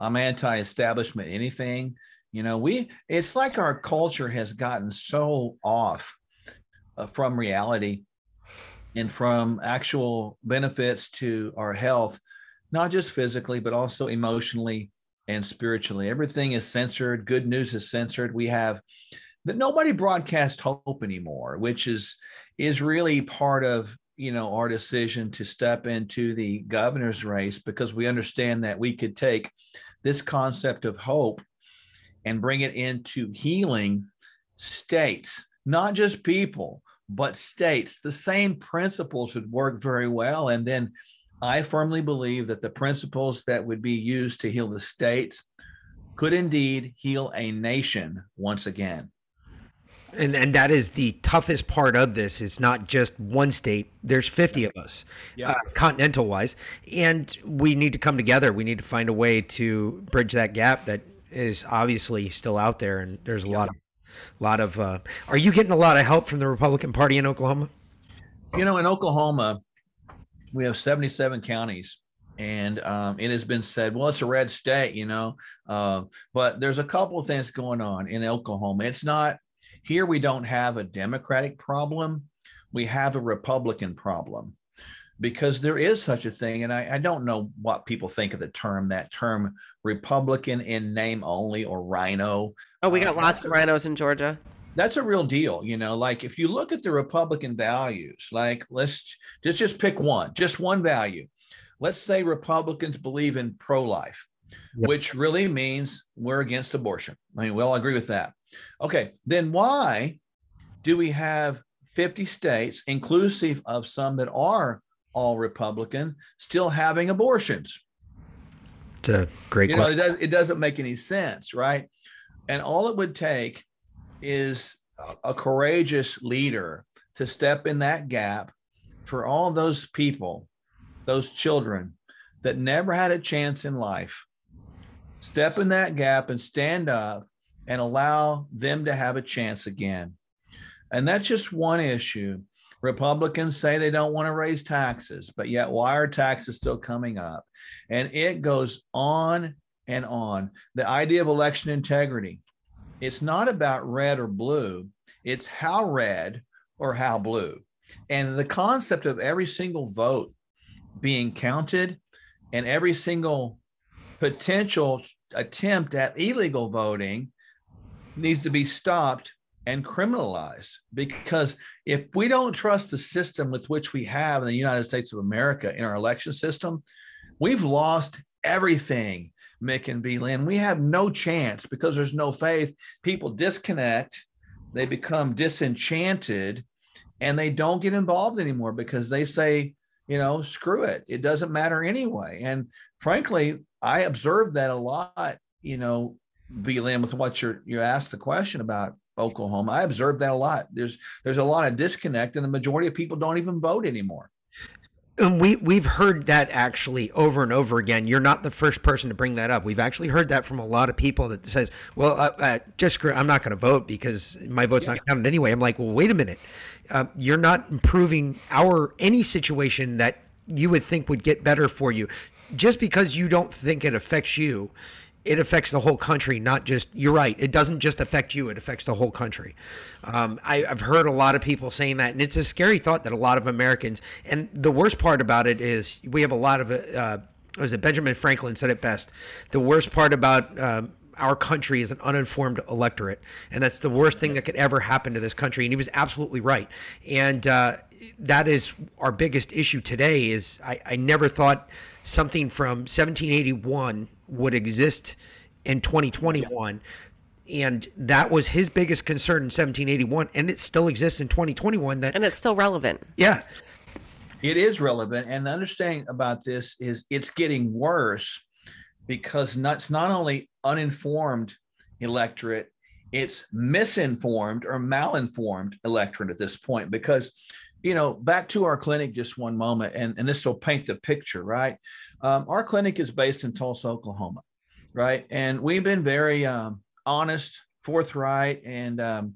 anti-establishment anything. You know, it's like our culture has gotten so off from reality and from actual benefits to our health, not just physically, but also emotionally and spiritually. Everything is censored. Good news is censored. We have that nobody broadcasts hope anymore, which is really part of, you know, our decision to step into the governor's race, because we understand that we could take this concept of hope and bring it into healing states, not just people, but states. The same principles would work very well. And then I firmly believe that the principles that would be used to heal the states could indeed heal a nation once again. And that is the toughest part of this. It's not just one state. There's 50 of us, continental wise, and we need to come together. We need to find a way to bridge that gap that is obviously still out there. And there's a lot of. Are you getting a lot of help from the Republican Party in Oklahoma? You know, in Oklahoma, we have 77 counties. And it has been said, well, it's a red state, you know, but there's a couple of things going on in Oklahoma. It's not. Here we don't have a Democratic problem. We have a Republican problem, because there is such a thing. And I don't know what people think of that term Republican in name only, or rhino. Oh, we got lots of rhinos in Georgia. That's a real deal. You know, like if you look at the Republican values, like let's just pick one, just one value. Let's say Republicans believe in pro-life, which really means we're against abortion. I mean, we all agree with that. Okay, then why do we have 50 states, inclusive of some that are all Republican, still having abortions? It's a great question. You know, it doesn't make any sense, right? And all it would take is a courageous leader to step in that gap for all those people, those children that never had a chance in life. Step in that gap and stand up and allow them to have a chance again. And that's just one issue. Republicans say they don't want to raise taxes, but yet why are taxes still coming up? And it goes on and on. The idea of election integrity, it's not about red or blue, it's how red or how blue. And the concept of every single vote being counted and every single potential attempt at illegal voting needs to be stopped and criminalized, because if we don't trust the system with which we have in the United States of America in our election system, we've lost everything, Mick and B. Lynn. We have no chance because there's no faith. People disconnect, they become disenchanted, and they don't get involved anymore because they say, you know, screw it. It doesn't matter anyway. And frankly, I observed that a lot, you know, VLM, with what you asked the question about Oklahoma. I observed that a lot. There's a lot of disconnect, and the majority of people don't even vote anymore. And we've heard that actually over and over again. You're not the first person to bring that up. We've actually heard that from a lot of people that says, well, I'm not going to vote because my vote's not counted anyway. I'm like, well, wait a minute. You're not improving any situation that you would think would get better for you. Just because you don't think it affects you, it affects the whole country, not just, you're right, it doesn't just affect you, it affects the whole country. I've heard a lot of people saying that, and it's a scary thought that a lot of Americans, and the worst part about it is we have a lot of, Benjamin Franklin said it best, the worst part about our country is an uninformed electorate, and that's the worst thing that could ever happen to this country, and he was absolutely right. And that is our biggest issue today is I never thought something from 1781 would exist in 2021. And that was his biggest concern in 1781. And it still exists in 2021. And it's still relevant. Yeah. It is relevant. And the understanding about this is it's getting worse because it's not only uninformed electorate, it's misinformed or malinformed electorate at this point. Because, you know, back to our clinic just one moment, and this will paint the picture, right? Our clinic is based in Tulsa, Oklahoma, right? And we've been very honest, forthright, and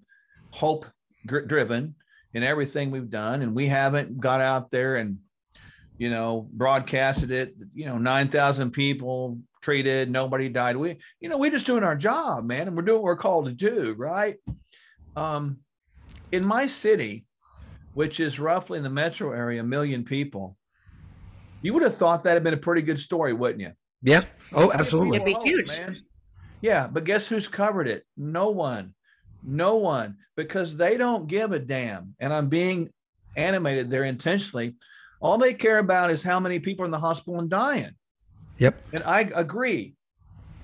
hope-driven in everything we've done. And we haven't got out there and, you know, broadcasted it, you know, 9,000 people treated, nobody died. We, you know, we're just doing our job, man, and we're doing what we're called to do, right? In my city, which is roughly in the metro area, 1 million people, you would have thought that had been a pretty good story, wouldn't you? Yeah. Oh, absolutely. It'd be huge. Man. Yeah. But guess who's covered it? No one. No one. Because they don't give a damn. And I'm being animated there intentionally. All they care about is how many people are in the hospital and dying. Yep. And I agree.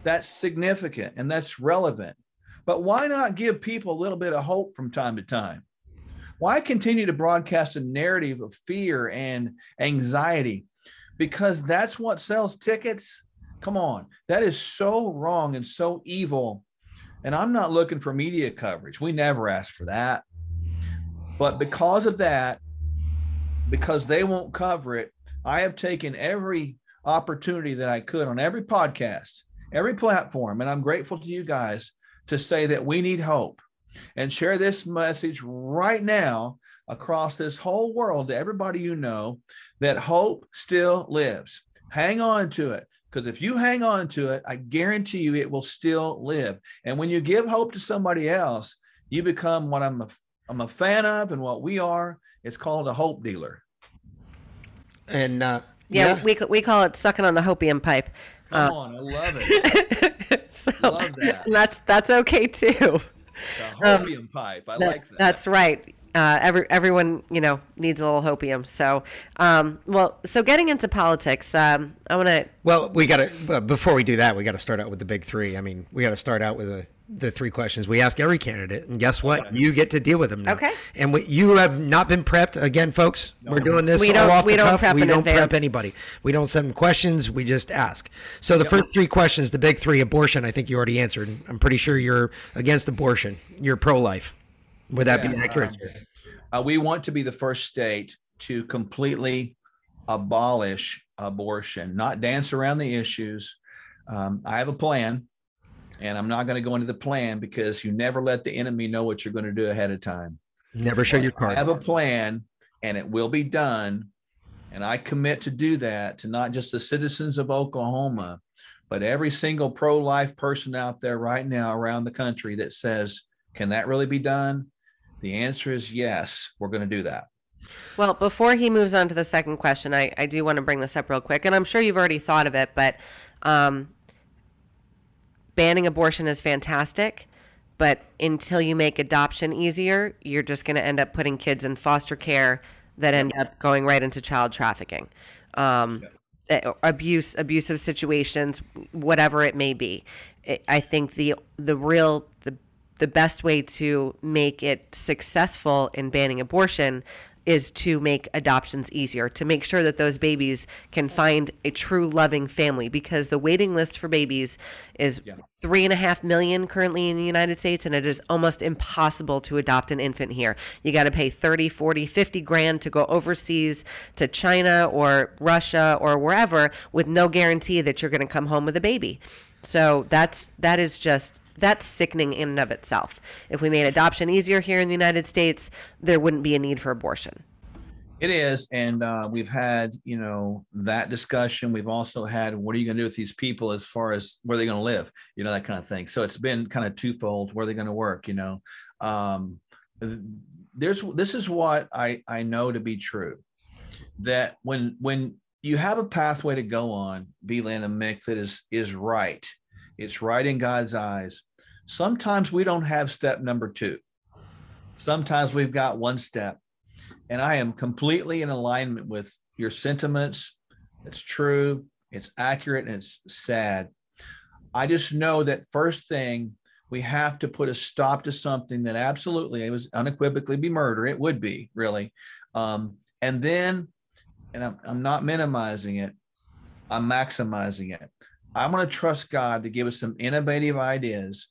That's significant and that's relevant. But why not give people a little bit of hope from time to time? Why continue to broadcast a narrative of fear and anxiety? Because that's what sells tickets. Come on. That is so wrong and so evil. And I'm not looking for media coverage. We never ask for that. But because of that, because they won't cover it, I have taken every opportunity that I could on every podcast, every platform, and I'm grateful to you guys to say that we need hope and share this message right now across this whole world to everybody you know that hope still lives. Hang on to it, because if you hang on to it, I guarantee you it will still live. And when you give hope to somebody else, you become what I'm a fan of and what we are. It's called a hope dealer. And we call it sucking on the hopium pipe. Come on, I love it. So love that. That's okay too. The hopium pipe. I like that. That's right. Everyone, you know, needs a little hopium. So, so getting into politics, I want to. Well, we got to, before we do that, we got to start out with the big three. I mean, we got to start out with the three questions we ask every candidate, and guess what? You get to deal with them now. Okay. And you have not been prepped. Again, folks, we're doing this all off the cuff. We don't prep anybody. We don't send them questions. We just ask. So the first three questions, the big three, abortion, I think you already answered. I'm pretty sure you're against abortion. You're pro-life. Would that be accurate? We want to be the first state to completely abolish abortion, not dance around the issues. I have a plan, and I'm not going to go into the plan because you never let the enemy know what you're going to do ahead of time. Never show your card. I have a plan, and it will be done, and I commit to do that to not just the citizens of Oklahoma, but every single pro-life person out there right now around the country that says, can that really be done? The answer is yes, we're going to do that. Well, before he moves on to the second question, I do want to bring this up real quick, and I'm sure you've already thought of it, but banning abortion is fantastic, but until you make adoption easier, you're just going to end up putting kids in foster care that end up going right into child trafficking, abusive situations, whatever it may be. I think the best way to make it successful in banning abortion is to make adoptions easier, to make sure that those babies can find a true loving family, because the waiting list for babies is 3.5 million currently in the United States, and it is almost impossible to adopt an infant here. You got to pay 30, 40, 50 grand to go overseas to China or Russia or wherever with no guarantee that you're going to come home with a baby. So that's sickening in and of itself. If we made adoption easier here in the United States, there wouldn't be a need for abortion. It is. And we've had, that discussion. We've also had, what are you going to do with these people as far as where they're going to live, that kind of thing. So it's been kind of twofold, where they're going to work, this is what I know to be true, that when you have a pathway to go on, Beland and Mick, that is right. It's right in God's eyes. Sometimes we don't have step number two. Sometimes we've got one step. And I am completely in alignment with your sentiments. It's true, it's accurate, and it's sad. I just know that first thing, we have to put a stop to something that absolutely, it was unequivocally be murder. It would be, really. And then, and I'm not minimizing it, I'm maximizing it. I'm going to trust God to give us some innovative ideas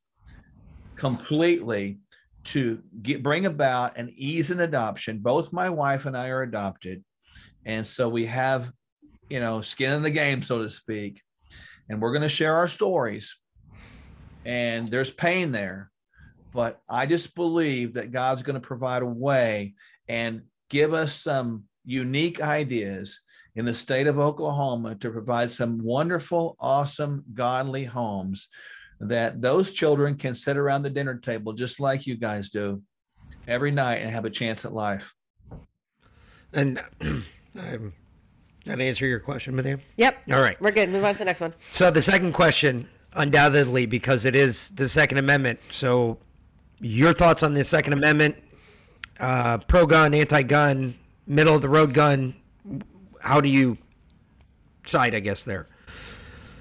completely to bring about an ease in adoption. Both my wife and I are adopted. And so we have, skin in the game, so to speak, and we're going to share our stories, and there's pain there, but I just believe that God's going to provide a way and give us some unique ideas in the state of Oklahoma to provide some wonderful, awesome, godly homes that those children can sit around the dinner table just like you guys do every night and have a chance at life. And that answer your question, Madame? Yep. All right. We're good. Move on to the next one. So the second question, undoubtedly, because it is the Second Amendment. So your thoughts on the Second Amendment, pro-gun, anti-gun, middle-of-the-road gun, how do you side, I guess, there?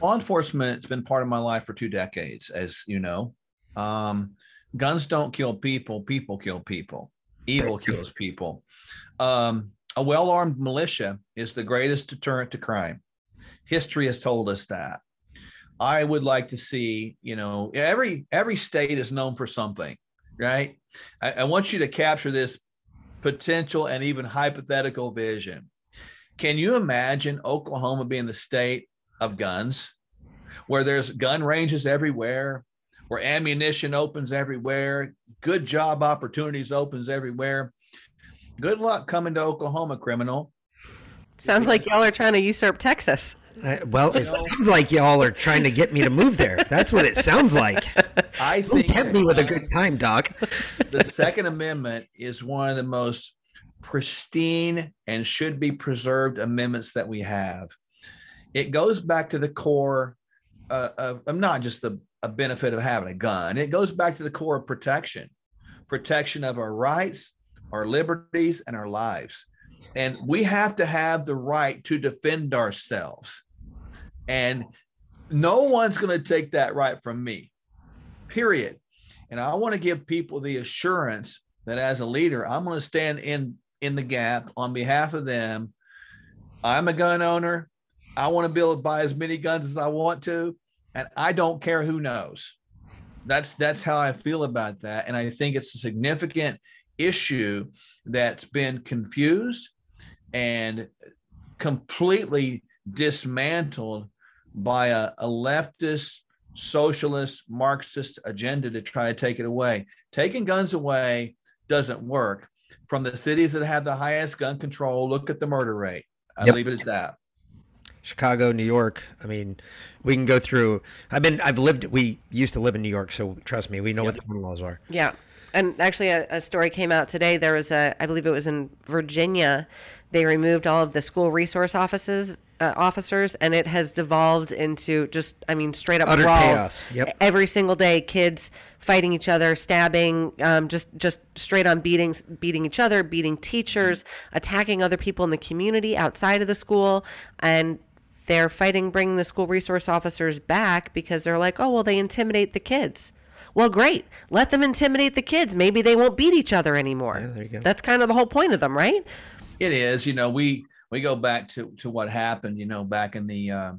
Law enforcement has been part of my life for 2 decades, as you know. Guns don't kill people. People kill people. Evil kills people. A well-armed militia is the greatest deterrent to crime. History has told us that. I would like to see, every state is known for something, right? I want you to capture this potential and even hypothetical vision. Can you imagine Oklahoma being the state of guns, where there's gun ranges everywhere, where ammunition opens everywhere, good job opportunities opens everywhere? Good luck coming to Oklahoma, criminal. Sounds like y'all are trying to usurp Texas. Sounds like y'all are trying to get me to move there. That's what it sounds like. I think kept me with a good time, Doc. The Second Amendment is one of the most pristine and should be preserved amendments that we have. It goes back to the core of not just a benefit of having a gun. It goes back to the core of protection of our rights, our liberties, and our lives. And we have to have the right to defend ourselves. And no one's going to take that right from me, period. And I want to give people the assurance that as a leader, I'm going to stand in the gap on behalf of them. I'm a gun owner. I want to be able to buy as many guns as I want to, and I don't care who knows. That's how I feel about that, and I think it's a significant issue that's been confused and completely dismantled by a leftist, socialist, Marxist agenda to try to take it away. Taking guns away doesn't work. From the cities that have the highest gun control, look at the murder rate. I'll leave it at that. Chicago, New York. I mean, we can go through. We used to live in New York, so trust me, we know what the gun laws are. Yeah. And actually a story came out today. There was I believe it was in Virginia. They removed all of the school resource officers, and it has devolved into just, straight up brawls. Yep. Every single day, kids fighting each other, stabbing, just straight on beating each other, beating teachers, attacking other people in the community outside of the school. And they're fighting bringing the school resource officers back because they're like, oh, well, they intimidate the kids. Well, great. Let them intimidate the kids. Maybe they won't beat each other anymore. Yeah, there you go. That's kind of the whole point of them, right? It is. We go back to what happened, back in the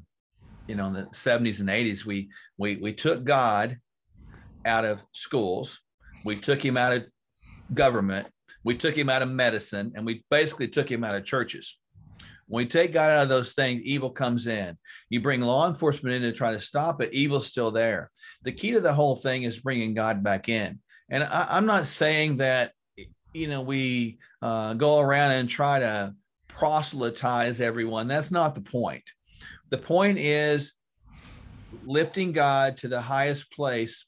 you know, in the 70s and 80s, we took God out of schools. We took him out of government. We took him out of medicine, and we basically took him out of churches. When we take God out of those things, evil comes in. You bring law enforcement in to try to stop it. Evil's still there. The key to the whole thing is bringing God back in. And I'm not saying that, you know, we go around and try to proselytize everyone. That's not the point. The point is lifting God to the highest place,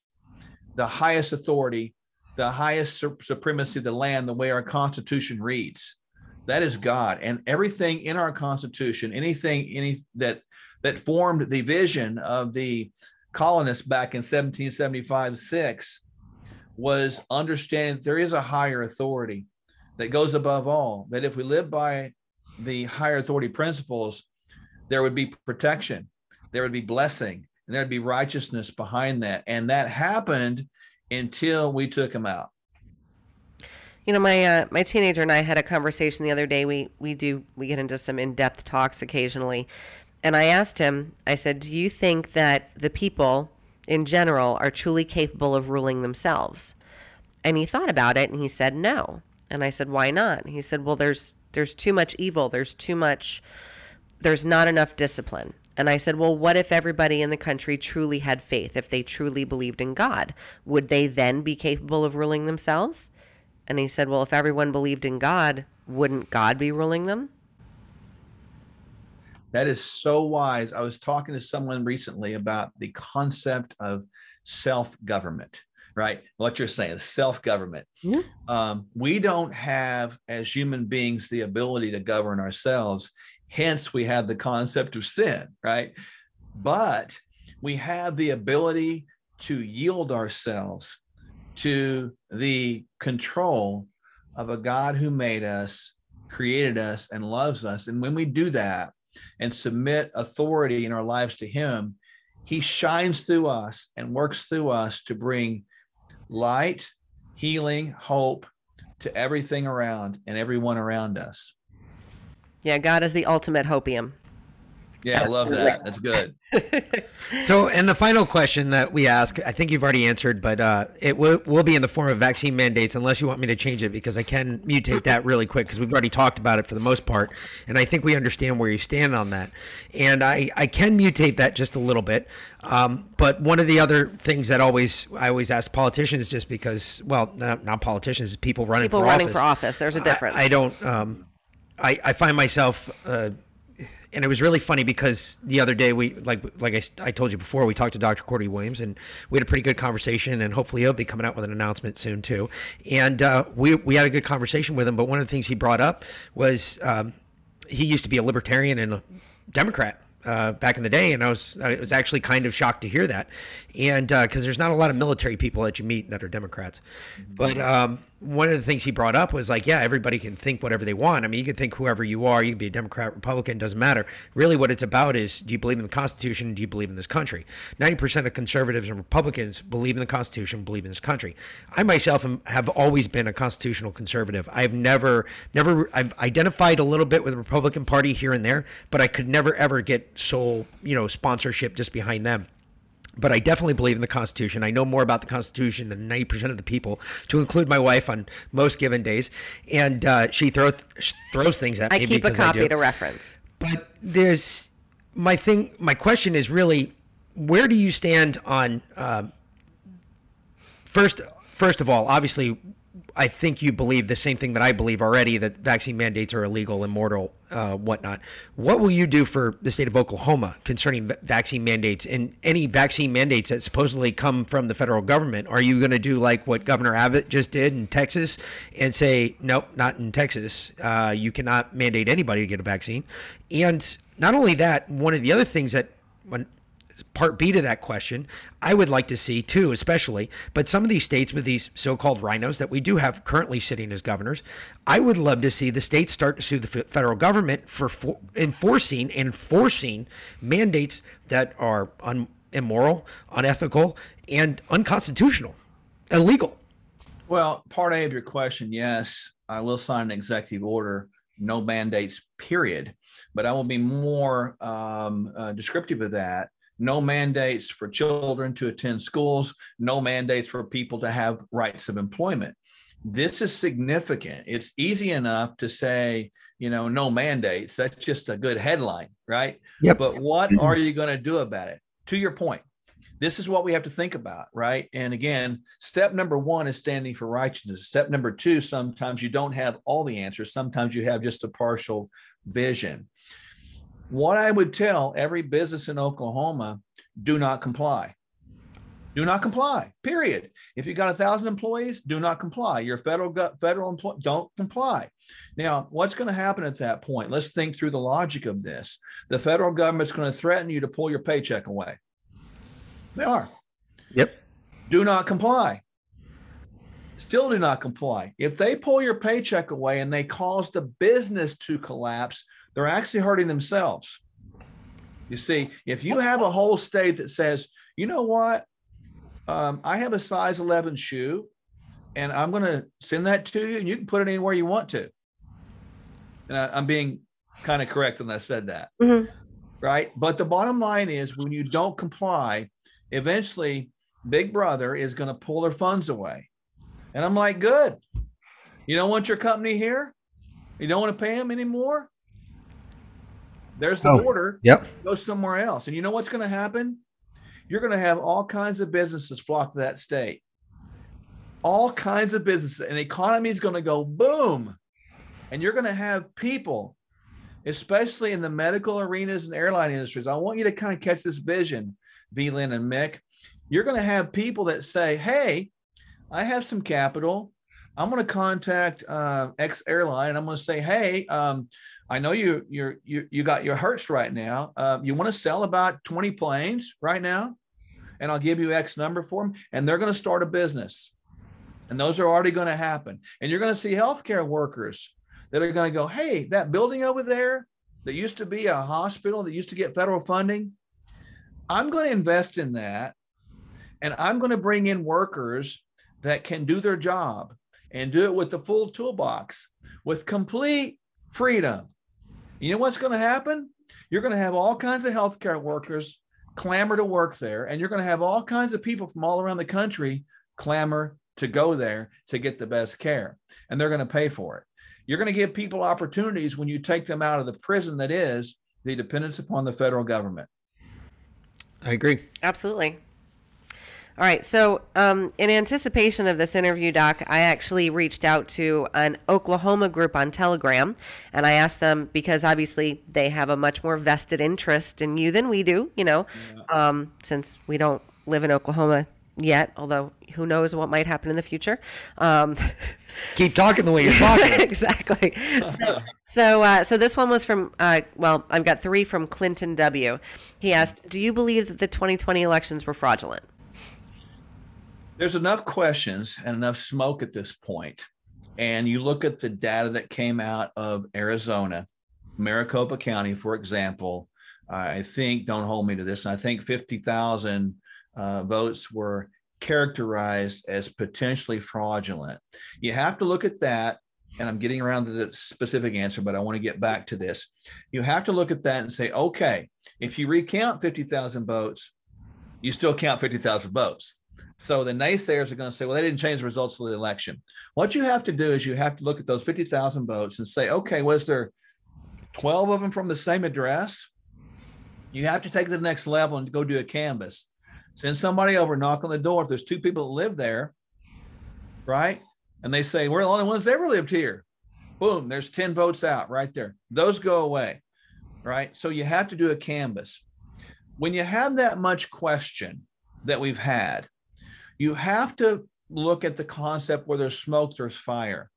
the highest authority, the highest supremacy of the land, the way our Constitution reads. That is God, and everything in our Constitution, anything that formed the vision of the colonists back in 1775-6 was understanding there is a higher authority that goes above all, that if we live by the higher authority principles, there would be protection, there would be blessing, and there'd be righteousness behind that. And that happened until we took them out. You know, my teenager and I had a conversation the other day. We get into some in-depth talks occasionally. And I asked him, I said, do you think that the people in general are truly capable of ruling themselves? And he thought about it and he said, no. And I said, why not? And he said, well, there's too much evil. There's not enough discipline. And I said, well, what if everybody in the country truly had faith? If they truly believed in God, would they then be capable of ruling themselves? And he said, well, if everyone believed in God, wouldn't God be ruling them? That is so wise. I was talking to someone recently about the concept of self-government, right? What you're saying, self-government. Mm-hmm. We don't have, as human beings, the ability to govern ourselves. Hence, we have the concept of sin, right? But we have the ability to yield ourselves to the control of a God who made us, created us, and loves us. And when we do that and submit authority in our lives to him, he shines through us and works through us to bring light, healing, hope to everything around and everyone around us. Yeah, God is the ultimate hopium. Yeah, I love that. That's good. So, and the final question that we ask, I think you've already answered, but it will be in the form of vaccine mandates, unless you want me to change it, because I can mutate that really quick, because we've already talked about it for the most part. And I think we understand where you stand on that. And I can mutate that just a little bit. But one of the other things that I always ask politicians, just because, well, not politicians, people running for office. There's a difference. I don't, I find myself, and it was really funny, because the other day we, like I told you before, we talked to Dr. Courtney Williams, and we had a pretty good conversation, and hopefully he'll be coming out with an announcement soon too. And we had a good conversation with him, but one of the things he brought up was he used to be a libertarian and a Democrat back in the day, and I was actually kind of shocked to hear that, and because there's not a lot of military people that you meet that are Democrats. But one of the things he brought up was like, yeah, everybody can think whatever they want. I mean, you can think whoever you are. You can be a Democrat, Republican, doesn't matter. Really what it's about is, do you believe in the Constitution? Do you believe in this country? 90% of conservatives and Republicans believe in the Constitution, believe in this country. I myself have always been a constitutional conservative. I've never, I've identified a little bit with the Republican Party here and there, but I could never ever get sole, you know, sponsorship just behind them. But I definitely believe in the Constitution. I know more about the Constitution than 90% of the people, to include my wife on most given days. And she throws things at me. I keep a copy to reference. But there's my question is really, where do you stand on, first of all, obviously, I think you believe the same thing that I believe already, that vaccine mandates are illegal, immoral, whatnot. What will you do for the state of Oklahoma concerning vaccine mandates, and any vaccine mandates that supposedly come from the federal government? Are you going to do like what Governor Abbott just did in Texas and say, nope, not in Texas. You cannot mandate anybody to get a vaccine. And not only that, one of the other things that part B to that question, I would like to see too, especially, but some of these states with these so-called rhinos that we do have currently sitting as governors, I would love to see the states start to sue the federal government for enforcing mandates that are immoral, unethical, and unconstitutional, illegal. Well, part A of your question, yes, I will sign an executive order no mandates, period. But I will be more descriptive of that. No mandates for children to attend schools, no mandates for people to have rights of employment. This is significant. It's easy enough to say, you know, no mandates. That's just a good headline, right? Yep. But what are you going to do about it? To your point, this is what we have to think about, right? And again, step number one is standing for righteousness. Step number two, sometimes you don't have all the answers. Sometimes you have just a partial vision. What I would tell every business in Oklahoma, do not comply. Do not comply, period. If you got 1,000 employees, do not comply. Your federal employee, don't comply. Now, what's going to happen at that point? Let's think through the logic of this. The federal government's going to threaten you to pull your paycheck away. They are. Yep. Do not comply. Still do not comply. If they pull your paycheck away and they cause the business to collapse, they're actually hurting themselves. You see, if you have a whole state that says, you know what? I have a size 11 shoe and I'm going to send that to you and you can put it anywhere you want to. And I'm being kind of correct when I said that, right? But the bottom line is when you don't comply, eventually Big Brother is going to pull their funds away. And I'm like, good. You don't want your company here? You don't want to pay them anymore? There's the order. Yep. Go somewhere else. And you know what's going to happen? You're going to have all kinds of businesses flock to that state. All kinds of businesses. And the economy is going to go boom. And you're going to have people, especially in the medical arenas and airline industries. I want you to kind of catch this vision, V-Lynn and Mick. You're going to have people that say, hey, I have some capital. I'm going to contact X airline. I'm going to say, hey, I know you got your Hertz right now. You want to sell about 20 planes right now, and I'll give you X number for them. And they're going to start a business, and those are already going to happen. And you're going to see healthcare workers that are going to go, hey, that building over there that used to be a hospital that used to get federal funding, I'm going to invest in that, and I'm going to bring in workers that can do their job and do it with the full toolbox with complete freedom. You know what's going to happen? You're going to have all kinds of healthcare workers clamor to work there, and you're going to have all kinds of people from all around the country clamor to go there to get the best care, and they're going to pay for it. You're going to give people opportunities when you take them out of the prison that is the dependence upon the federal government. I agree. Absolutely. All right. So in anticipation of this interview, Doc, I actually reached out to an Oklahoma group on Telegram, and I asked them, because obviously they have a much more vested interest in you than we do, you know, since we don't live in Oklahoma yet, although who knows what might happen in the future. Keep talking the way you're talking. Exactly. So this one was from, well, I've got three from Clinton W. He asked, do you believe that the 2020 elections were fraudulent? There's enough questions and enough smoke at this point. And you look at the data that came out of Arizona, Maricopa County, for example, I think, don't hold me to this, and I think 50,000 votes were characterized as potentially fraudulent. You have to look at that, and I'm getting around to the specific answer, but I want to get back to this. You have to look at that and say, okay, if you recount 50,000 votes, you still count 50,000 votes. So the naysayers are going to say, well, they didn't change the results of the election. What you have to do is you have to look at those 50,000 votes and say, okay, was there 12 of them from the same address? You have to take it to the next level and go do a canvas. Send somebody over, knock on the door. If there's two people that live there, right? And they say, we're the only ones that ever lived here. Boom, there's 10 votes out right there. Those go away, right? So you have to do a canvas. When you have that much question that we've had, you have to look at the concept where there's smoke, there's fire.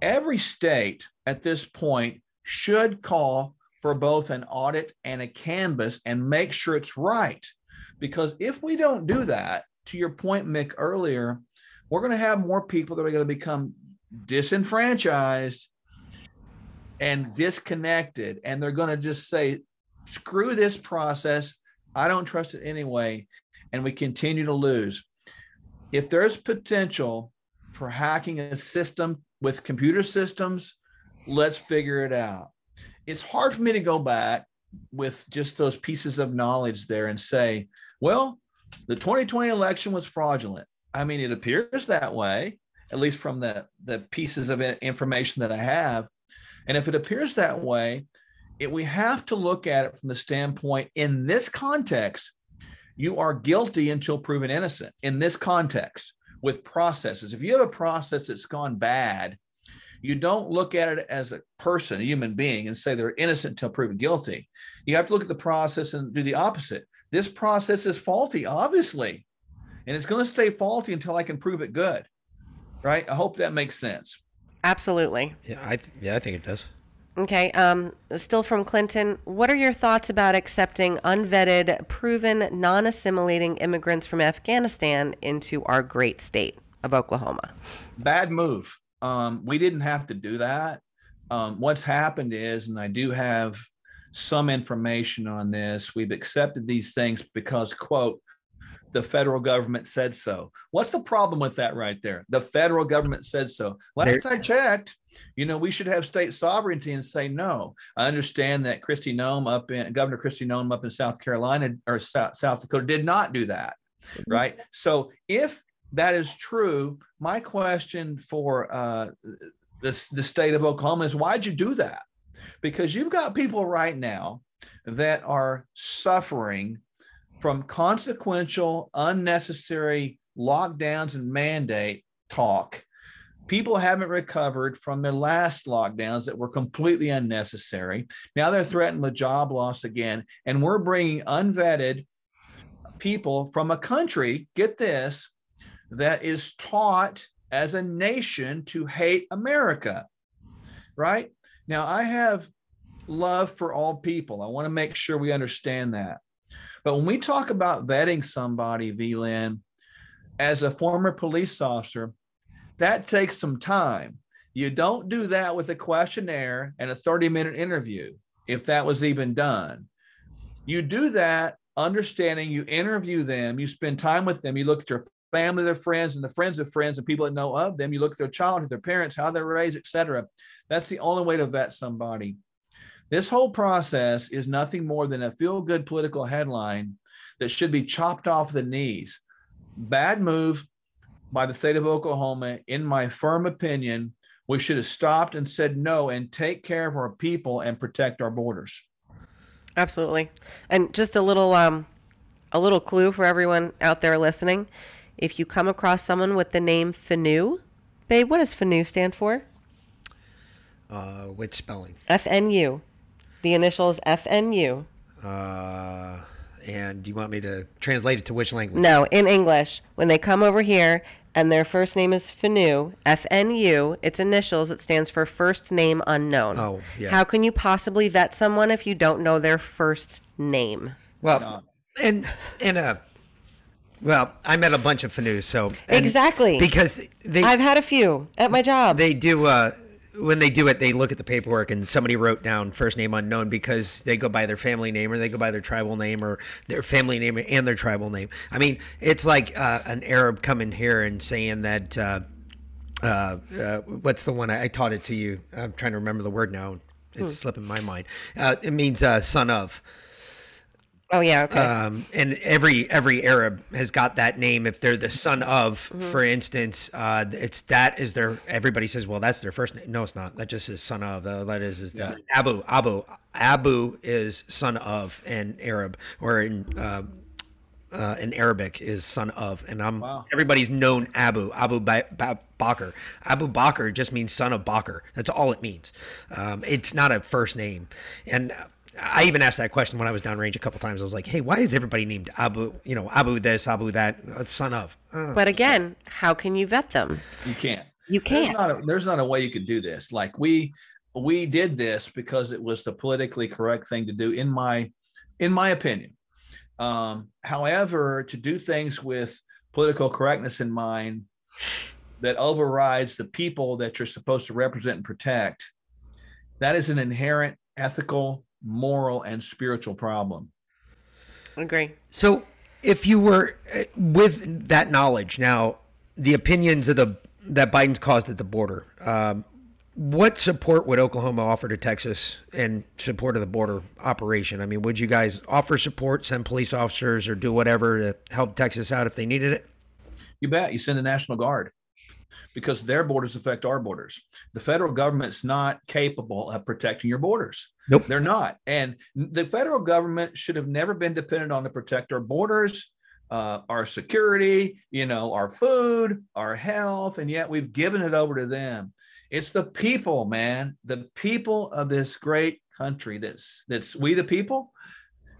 Every state at this point should call for both an audit and a canvas and make sure it's right. Because if we don't do that, to your point, Mick, earlier, we're going to have more people that are going to become disenfranchised and disconnected. And they're going to just say, screw this process. I don't trust it anyway. And we continue to lose. If there's potential for hacking a system with computer systems, Let's figure it out. It's hard for me to go back with just those pieces of knowledge there and say, well, the 2020 election was fraudulent. I mean, it appears that way, at least from the pieces of information that I have. And if it appears that way, we have to look at it from the standpoint, in this context, you are guilty until proven innocent. In this context, with processes, if you have a process that's gone bad, you don't look at it as a person, a human being, and say they're innocent until proven guilty. You have to look at the process and do the opposite. This process is faulty, obviously, and it's going to stay faulty until I can prove it good, right? I hope that makes sense. Absolutely. Yeah, I think it does. Okay. Still from Clinton, what are your thoughts about accepting unvetted, proven, non-assimilating immigrants from Afghanistan into our great state of Oklahoma? Bad move. We didn't have to do that. What's happened is, and I do have some information on this, we've accepted these things because, quote, the federal government said so. What's the problem with that right there? The federal government said so. Last I checked, you know, we should have state sovereignty and say no. I understand that Governor Kristi Noem up in South Carolina or South Dakota did not do that, right? So if that is true, my question for the state of Oklahoma is, why'd you do that? Because you've got people right now that are suffering from consequential, unnecessary lockdowns and mandate talk. People haven't recovered from their last lockdowns that were completely unnecessary. Now they're threatened with job loss again, and we're bringing unvetted people from a country, get this, that is taught as a nation to hate America, right? Now, I have love for all people. I want to make sure we understand that. But when we talk about vetting somebody, VLIN, as a former police officer, that takes some time. You don't do that with a questionnaire and a 30-minute interview, if that was even done. You do that understanding you interview them, you spend time with them, you look at their family, their friends, and the friends of friends and people that know of them. You look at their childhood, their parents, how they're raised, et cetera. That's the only way to vet somebody. This whole process is nothing more than a feel-good political headline that should be chopped off the knees. Bad move by the state of Oklahoma. In my firm opinion, we should have stopped and said no and take care of our people and protect our borders. Absolutely. And just a little clue for everyone out there listening. If you come across someone with the name Fanu, babe, what does Fanu stand for? Which spelling? FNU. The initial is FNU. And do you want me to translate it to which language? No, in English. When they come over here and their first name is Fanu, FNU, its initials, it stands for first name unknown. Oh, yeah. How can you possibly vet someone if you don't know their first name? Well, Well, I met a bunch of Fanus, so exactly because I've had a few at my job. They do when they do it, they look at the paperwork and somebody wrote down first name unknown because they go by their family name or they go by their tribal name or their family name and their tribal name. I mean, it's like an Arab coming here and saying that what's the one I taught it to you? I'm trying to remember the word now. It's slipping my mind. It means son of. Oh yeah, okay. And every Arab has got that name. If they're the son of, for instance, it's that is their. Everybody says, well, that's their first name. No, it's not. That just is son of. That is the Abu is son of an Arab, or in Arabic is son of. And everybody's known Abu Bakr. Abu Bakr just means son of Bakr. That's all it means. It's not a first name, and. I even asked that question when I was downrange a couple times. I was like, hey, why is everybody named Abu, Abu this, Abu that, son of? But again, how can you vet them? You can't. You can't. There's not a way you could do this. Like we did this because it was the politically correct thing to do, in my opinion. However, to do things with political correctness in mind that overrides the people that you're supposed to represent and protect, that is an inherent ethical, moral, and spiritual problem. Agree. So if you were with that knowledge now, the opinions that Biden's caused at the border, What support would Oklahoma offer to Texas in support of the border operation? I mean, would you guys offer support, send police officers, or do whatever to help Texas out if they needed it? You bet. You send the National Guard, because their borders affect our borders. The federal government's not capable of protecting your borders. Nope. They're not. And the federal government should have never been dependent on to protect our borders, our security, you know, our food, our health, and yet we've given it over to them. It's the people, man, the people of this great country. That's we the people,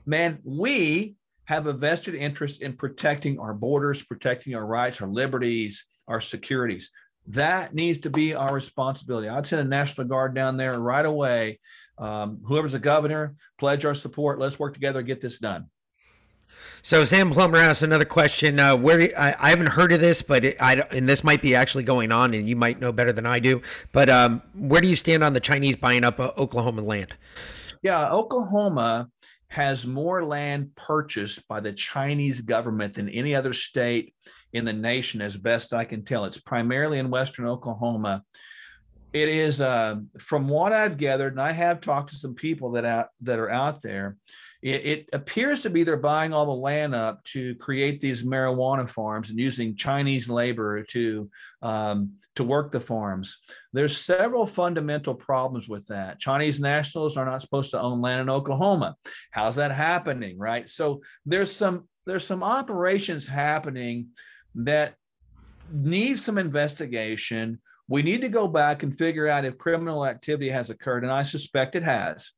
man. We have a vested interest in protecting our borders, protecting our rights, our liberties, our securities. That needs to be our responsibility. I'd send a National Guard down there right away. Whoever's the governor, pledge our support. Let's work together and get this done. So Sam Plummer asked another question. I haven't heard of this, but and this might be actually going on, and you might know better than I do. But where do you stand on the Chinese buying up Oklahoma land? Yeah, Oklahoma has more land purchased by the Chinese government than any other state in the nation, as best I can tell. It's primarily in western Oklahoma. It is, from what I've gathered, and I have talked to some people that are out there, it appears to be they're buying all the land up to create these marijuana farms and using Chinese labor to work the farms. There's several fundamental problems with that. Chinese nationals are not supposed to own land in Oklahoma. How's that happening, right? So there's some operations happening that need some investigation. We need to go back and figure out if criminal activity has occurred, and I suspect it has.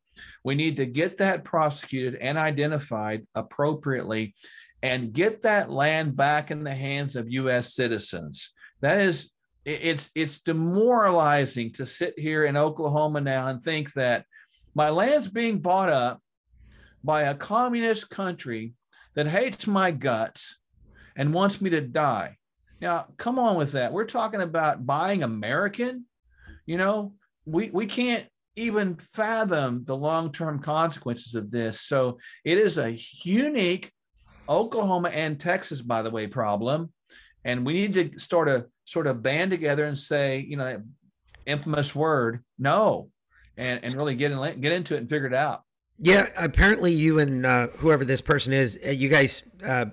We need to get that prosecuted and identified appropriately and get that land back in the hands of U.S. citizens. That is, it's demoralizing to sit here in Oklahoma now and think that my land's being bought up by a communist country that hates my guts and wants me to die. Now, come on with that. We're talking about buying American. You know, we can't even fathom the long-term consequences of this. So it is a unique Oklahoma and Texas, by the way, problem. And we need to start a sort of band together and say, you know, that infamous word, no, and really get into it and figure it out. Yeah, apparently you and whoever this person is, you guys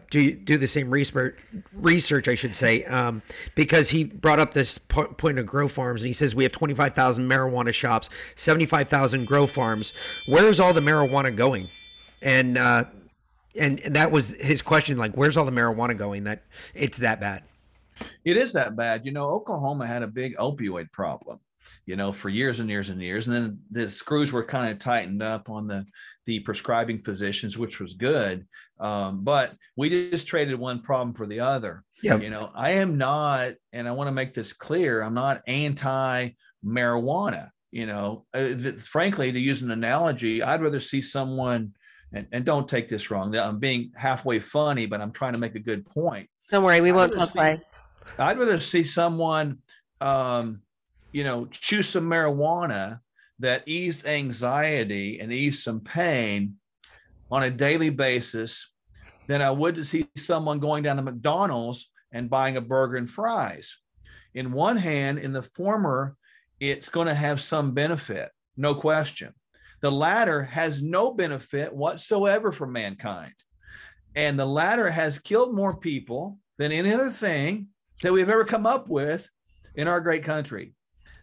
do the same research, I should say, because he brought up this point of grow farms, and he says we have 25,000 marijuana shops, 75,000 grow farms. Where's all the marijuana going? And that was his question, like, where's all the marijuana going? That it's that bad. It is that bad. You know, Oklahoma had a big opioid problem, you know, for years and years and years. And then the screws were kind of tightened up on the prescribing physicians, which was good. But we just traded one problem for the other. Yeah. You know, I am not, and I want to make this clear, I'm not anti-marijuana. You know, frankly, to use an analogy, I'd rather see someone, and don't take this wrong, I'm being halfway funny, but I'm trying to make a good point. Don't worry, we won't apply. I'd rather see someone, you know, chew some marijuana that eased anxiety and eased some pain on a daily basis than I would to see someone going down to McDonald's and buying a burger and fries. In one hand, in the former, it's going to have some benefit, no question. The latter has no benefit whatsoever for mankind. And the latter has killed more people than any other thing that we've ever come up with in our great country.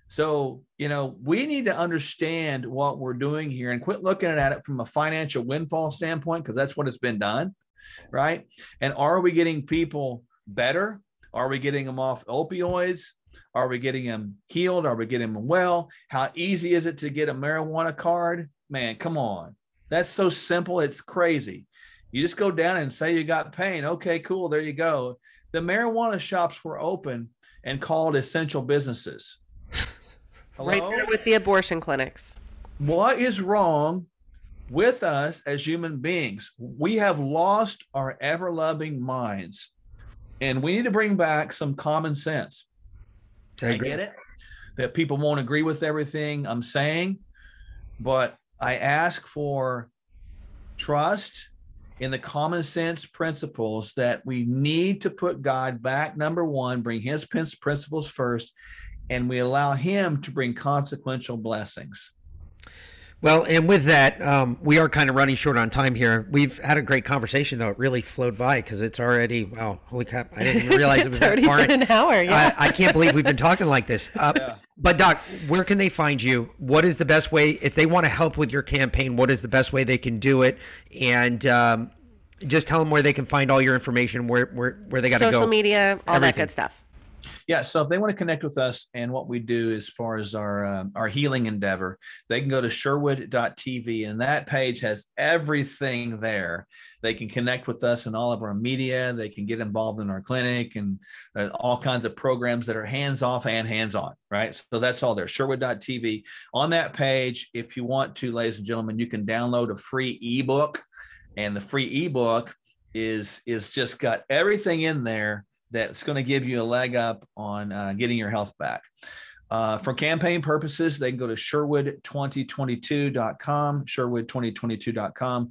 So, you know, we need to understand what we're doing here and quit looking at it from a financial windfall standpoint, because that's what it's been done, right? And are we getting people better? Are we getting them off opioids? Are we getting them healed? Are we getting them well? How easy is it to get a marijuana card? Man, come on. That's so simple. It's crazy. You just go down and say you got pain. Okay, cool. There you go. The marijuana shops were open and called essential businesses. Hello? Right there with the abortion clinics. What is wrong with us as human beings? We have lost our ever-loving minds, and we need to bring back some common sense. I get it that people won't agree with everything I'm saying, but I ask for trust in the common sense principles that we need to put God back, number one, bring his principles first, and we allow him to bring consequential blessings. Well, and with that, we are kind of running short on time here. We've had a great conversation, though. It really flowed by because it's already, wow, holy crap. I didn't even realize it was that far. It's already been an hour, yeah. I can't believe we've been talking like this. But Doc, where can they find you? What is the best way? If they want to help with your campaign, what is the best way they can do it? And just tell them where they can find all your information, where they got to go. Social media, all everything. That good stuff. Yeah, so if they want to connect with us and what we do as far as our healing endeavor, they can go to Sherwood.tv, and that page has everything there. They can connect with us in all of our media. They can get involved in our clinic and all kinds of programs that are hands-off and hands-on, right? So that's all there, Sherwood.tv. On that page, if you want to, ladies and gentlemen, you can download a free ebook, and the free ebook is just got everything in there that's going to give you a leg up on getting your health back. For campaign purposes, they can go to Sherwood2022.com, Sherwood2022.com.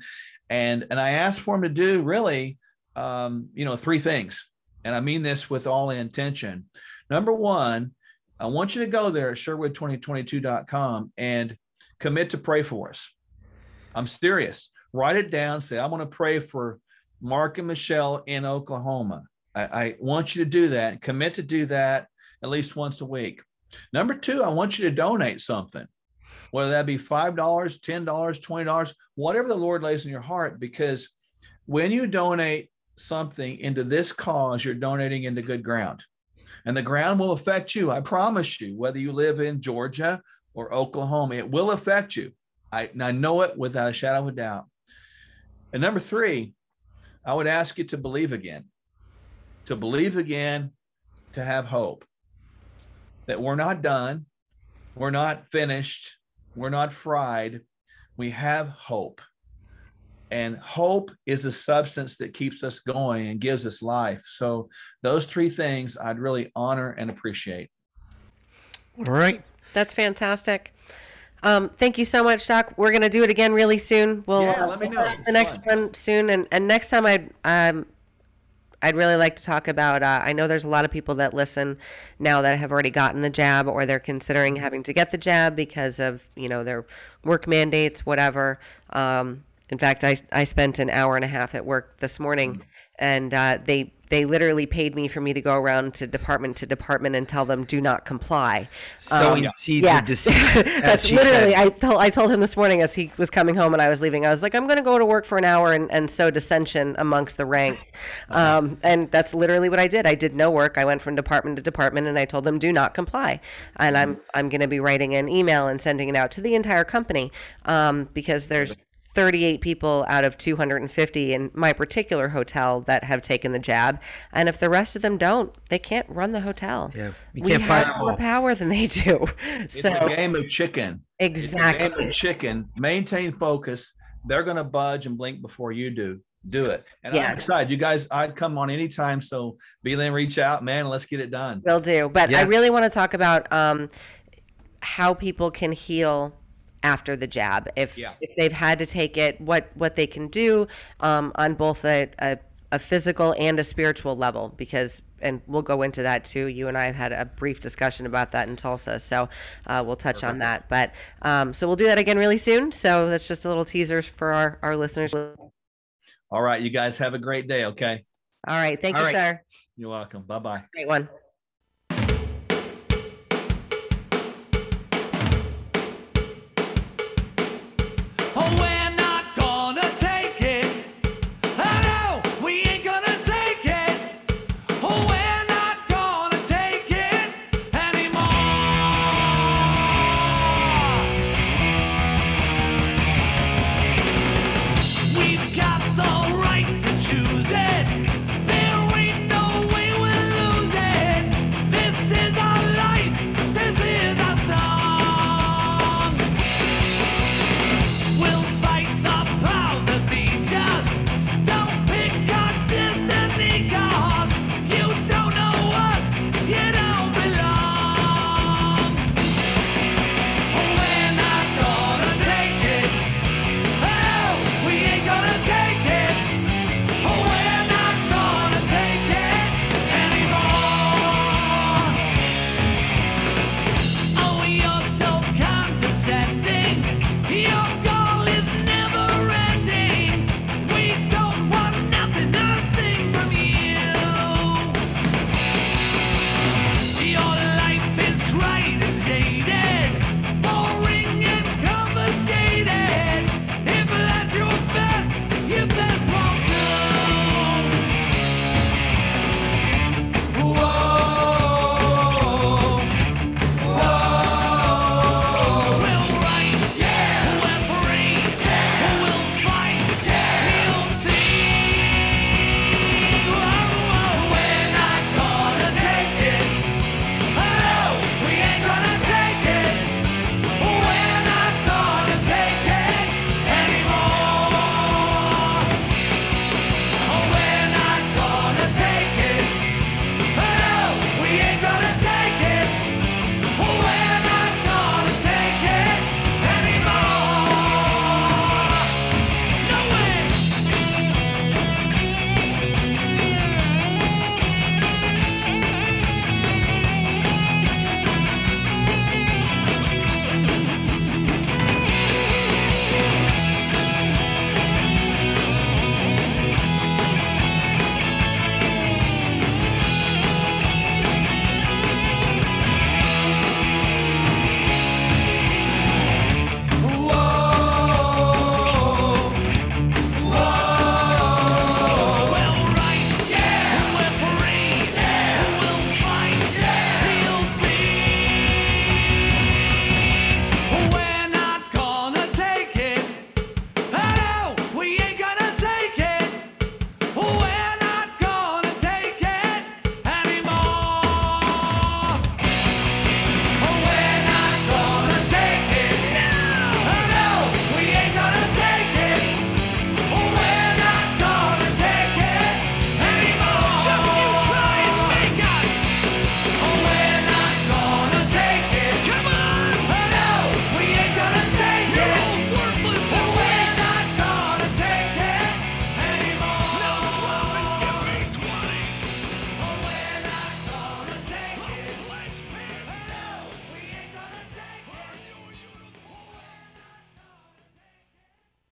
And I asked for them to do really, three things. And I mean this with all intention. Number one, I want you to go there at Sherwood2022.com and commit to pray for us. I'm serious. Write it down. Say, I want to pray for Mark and Michelle in Oklahoma. I want you to do that, commit to do that at least once a week. Number two, I want you to donate something, whether that be $5, $10, $20, whatever the Lord lays in your heart, because when you donate something into this cause, you're donating into good ground, and the ground will affect you. I promise you, whether you live in Georgia or Oklahoma, it will affect you. I know it without a shadow of a doubt. And number three, I would ask you to believe again. To believe again, to have hope that we're not done, we're not finished, we're not fried, we have hope. And hope is a substance that keeps us going and gives us life. So those three things I'd really honor and appreciate. All right. That's fantastic. Thank you so much, Doc. We're going to do it again really soon. We'll let me know the next one soon. And next time I'd really like to talk about, I know there's a lot of people that listen now that have already gotten the jab, or they're considering having to get the jab because of, their work mandates, whatever. In fact, I spent an hour and a half at work this morning, and they literally paid me for me to go around to department and tell them, do not comply. Sowing seeds of deceit. That's literally, I told him this morning as he was coming home and I was leaving, I was like, I'm going to go to work for an hour and sow dissension amongst the ranks. And that's literally what I did. I did no work. I went from department to department and I told them, do not comply. And I'm going to be writing an email and sending it out to the entire company, because there's 38 people out of 250 in my particular hotel that have taken the jab. And if the rest of them don't, they can't run the hotel. Yeah, we have more power than they do. It's a game of chicken. Exactly. It's a game of chicken. Maintain focus. They're going to budge and blink before you do. Do it. And I'm excited. You guys, I'd come on anytime. So be there, reach out, man. Let's get it done. Will do. But I really want to talk about how people can heal after the jab, if they've had to take it, what they can do on both a physical and a spiritual level, because, and we'll go into that too. You and I have had a brief discussion about that in Tulsa, so we'll touch on that. But so we'll do that again really soon. So that's just a little teaser for our listeners. All right, you guys have a great day, okay? All right, thank you, sir. You're welcome. Bye-bye. Great one.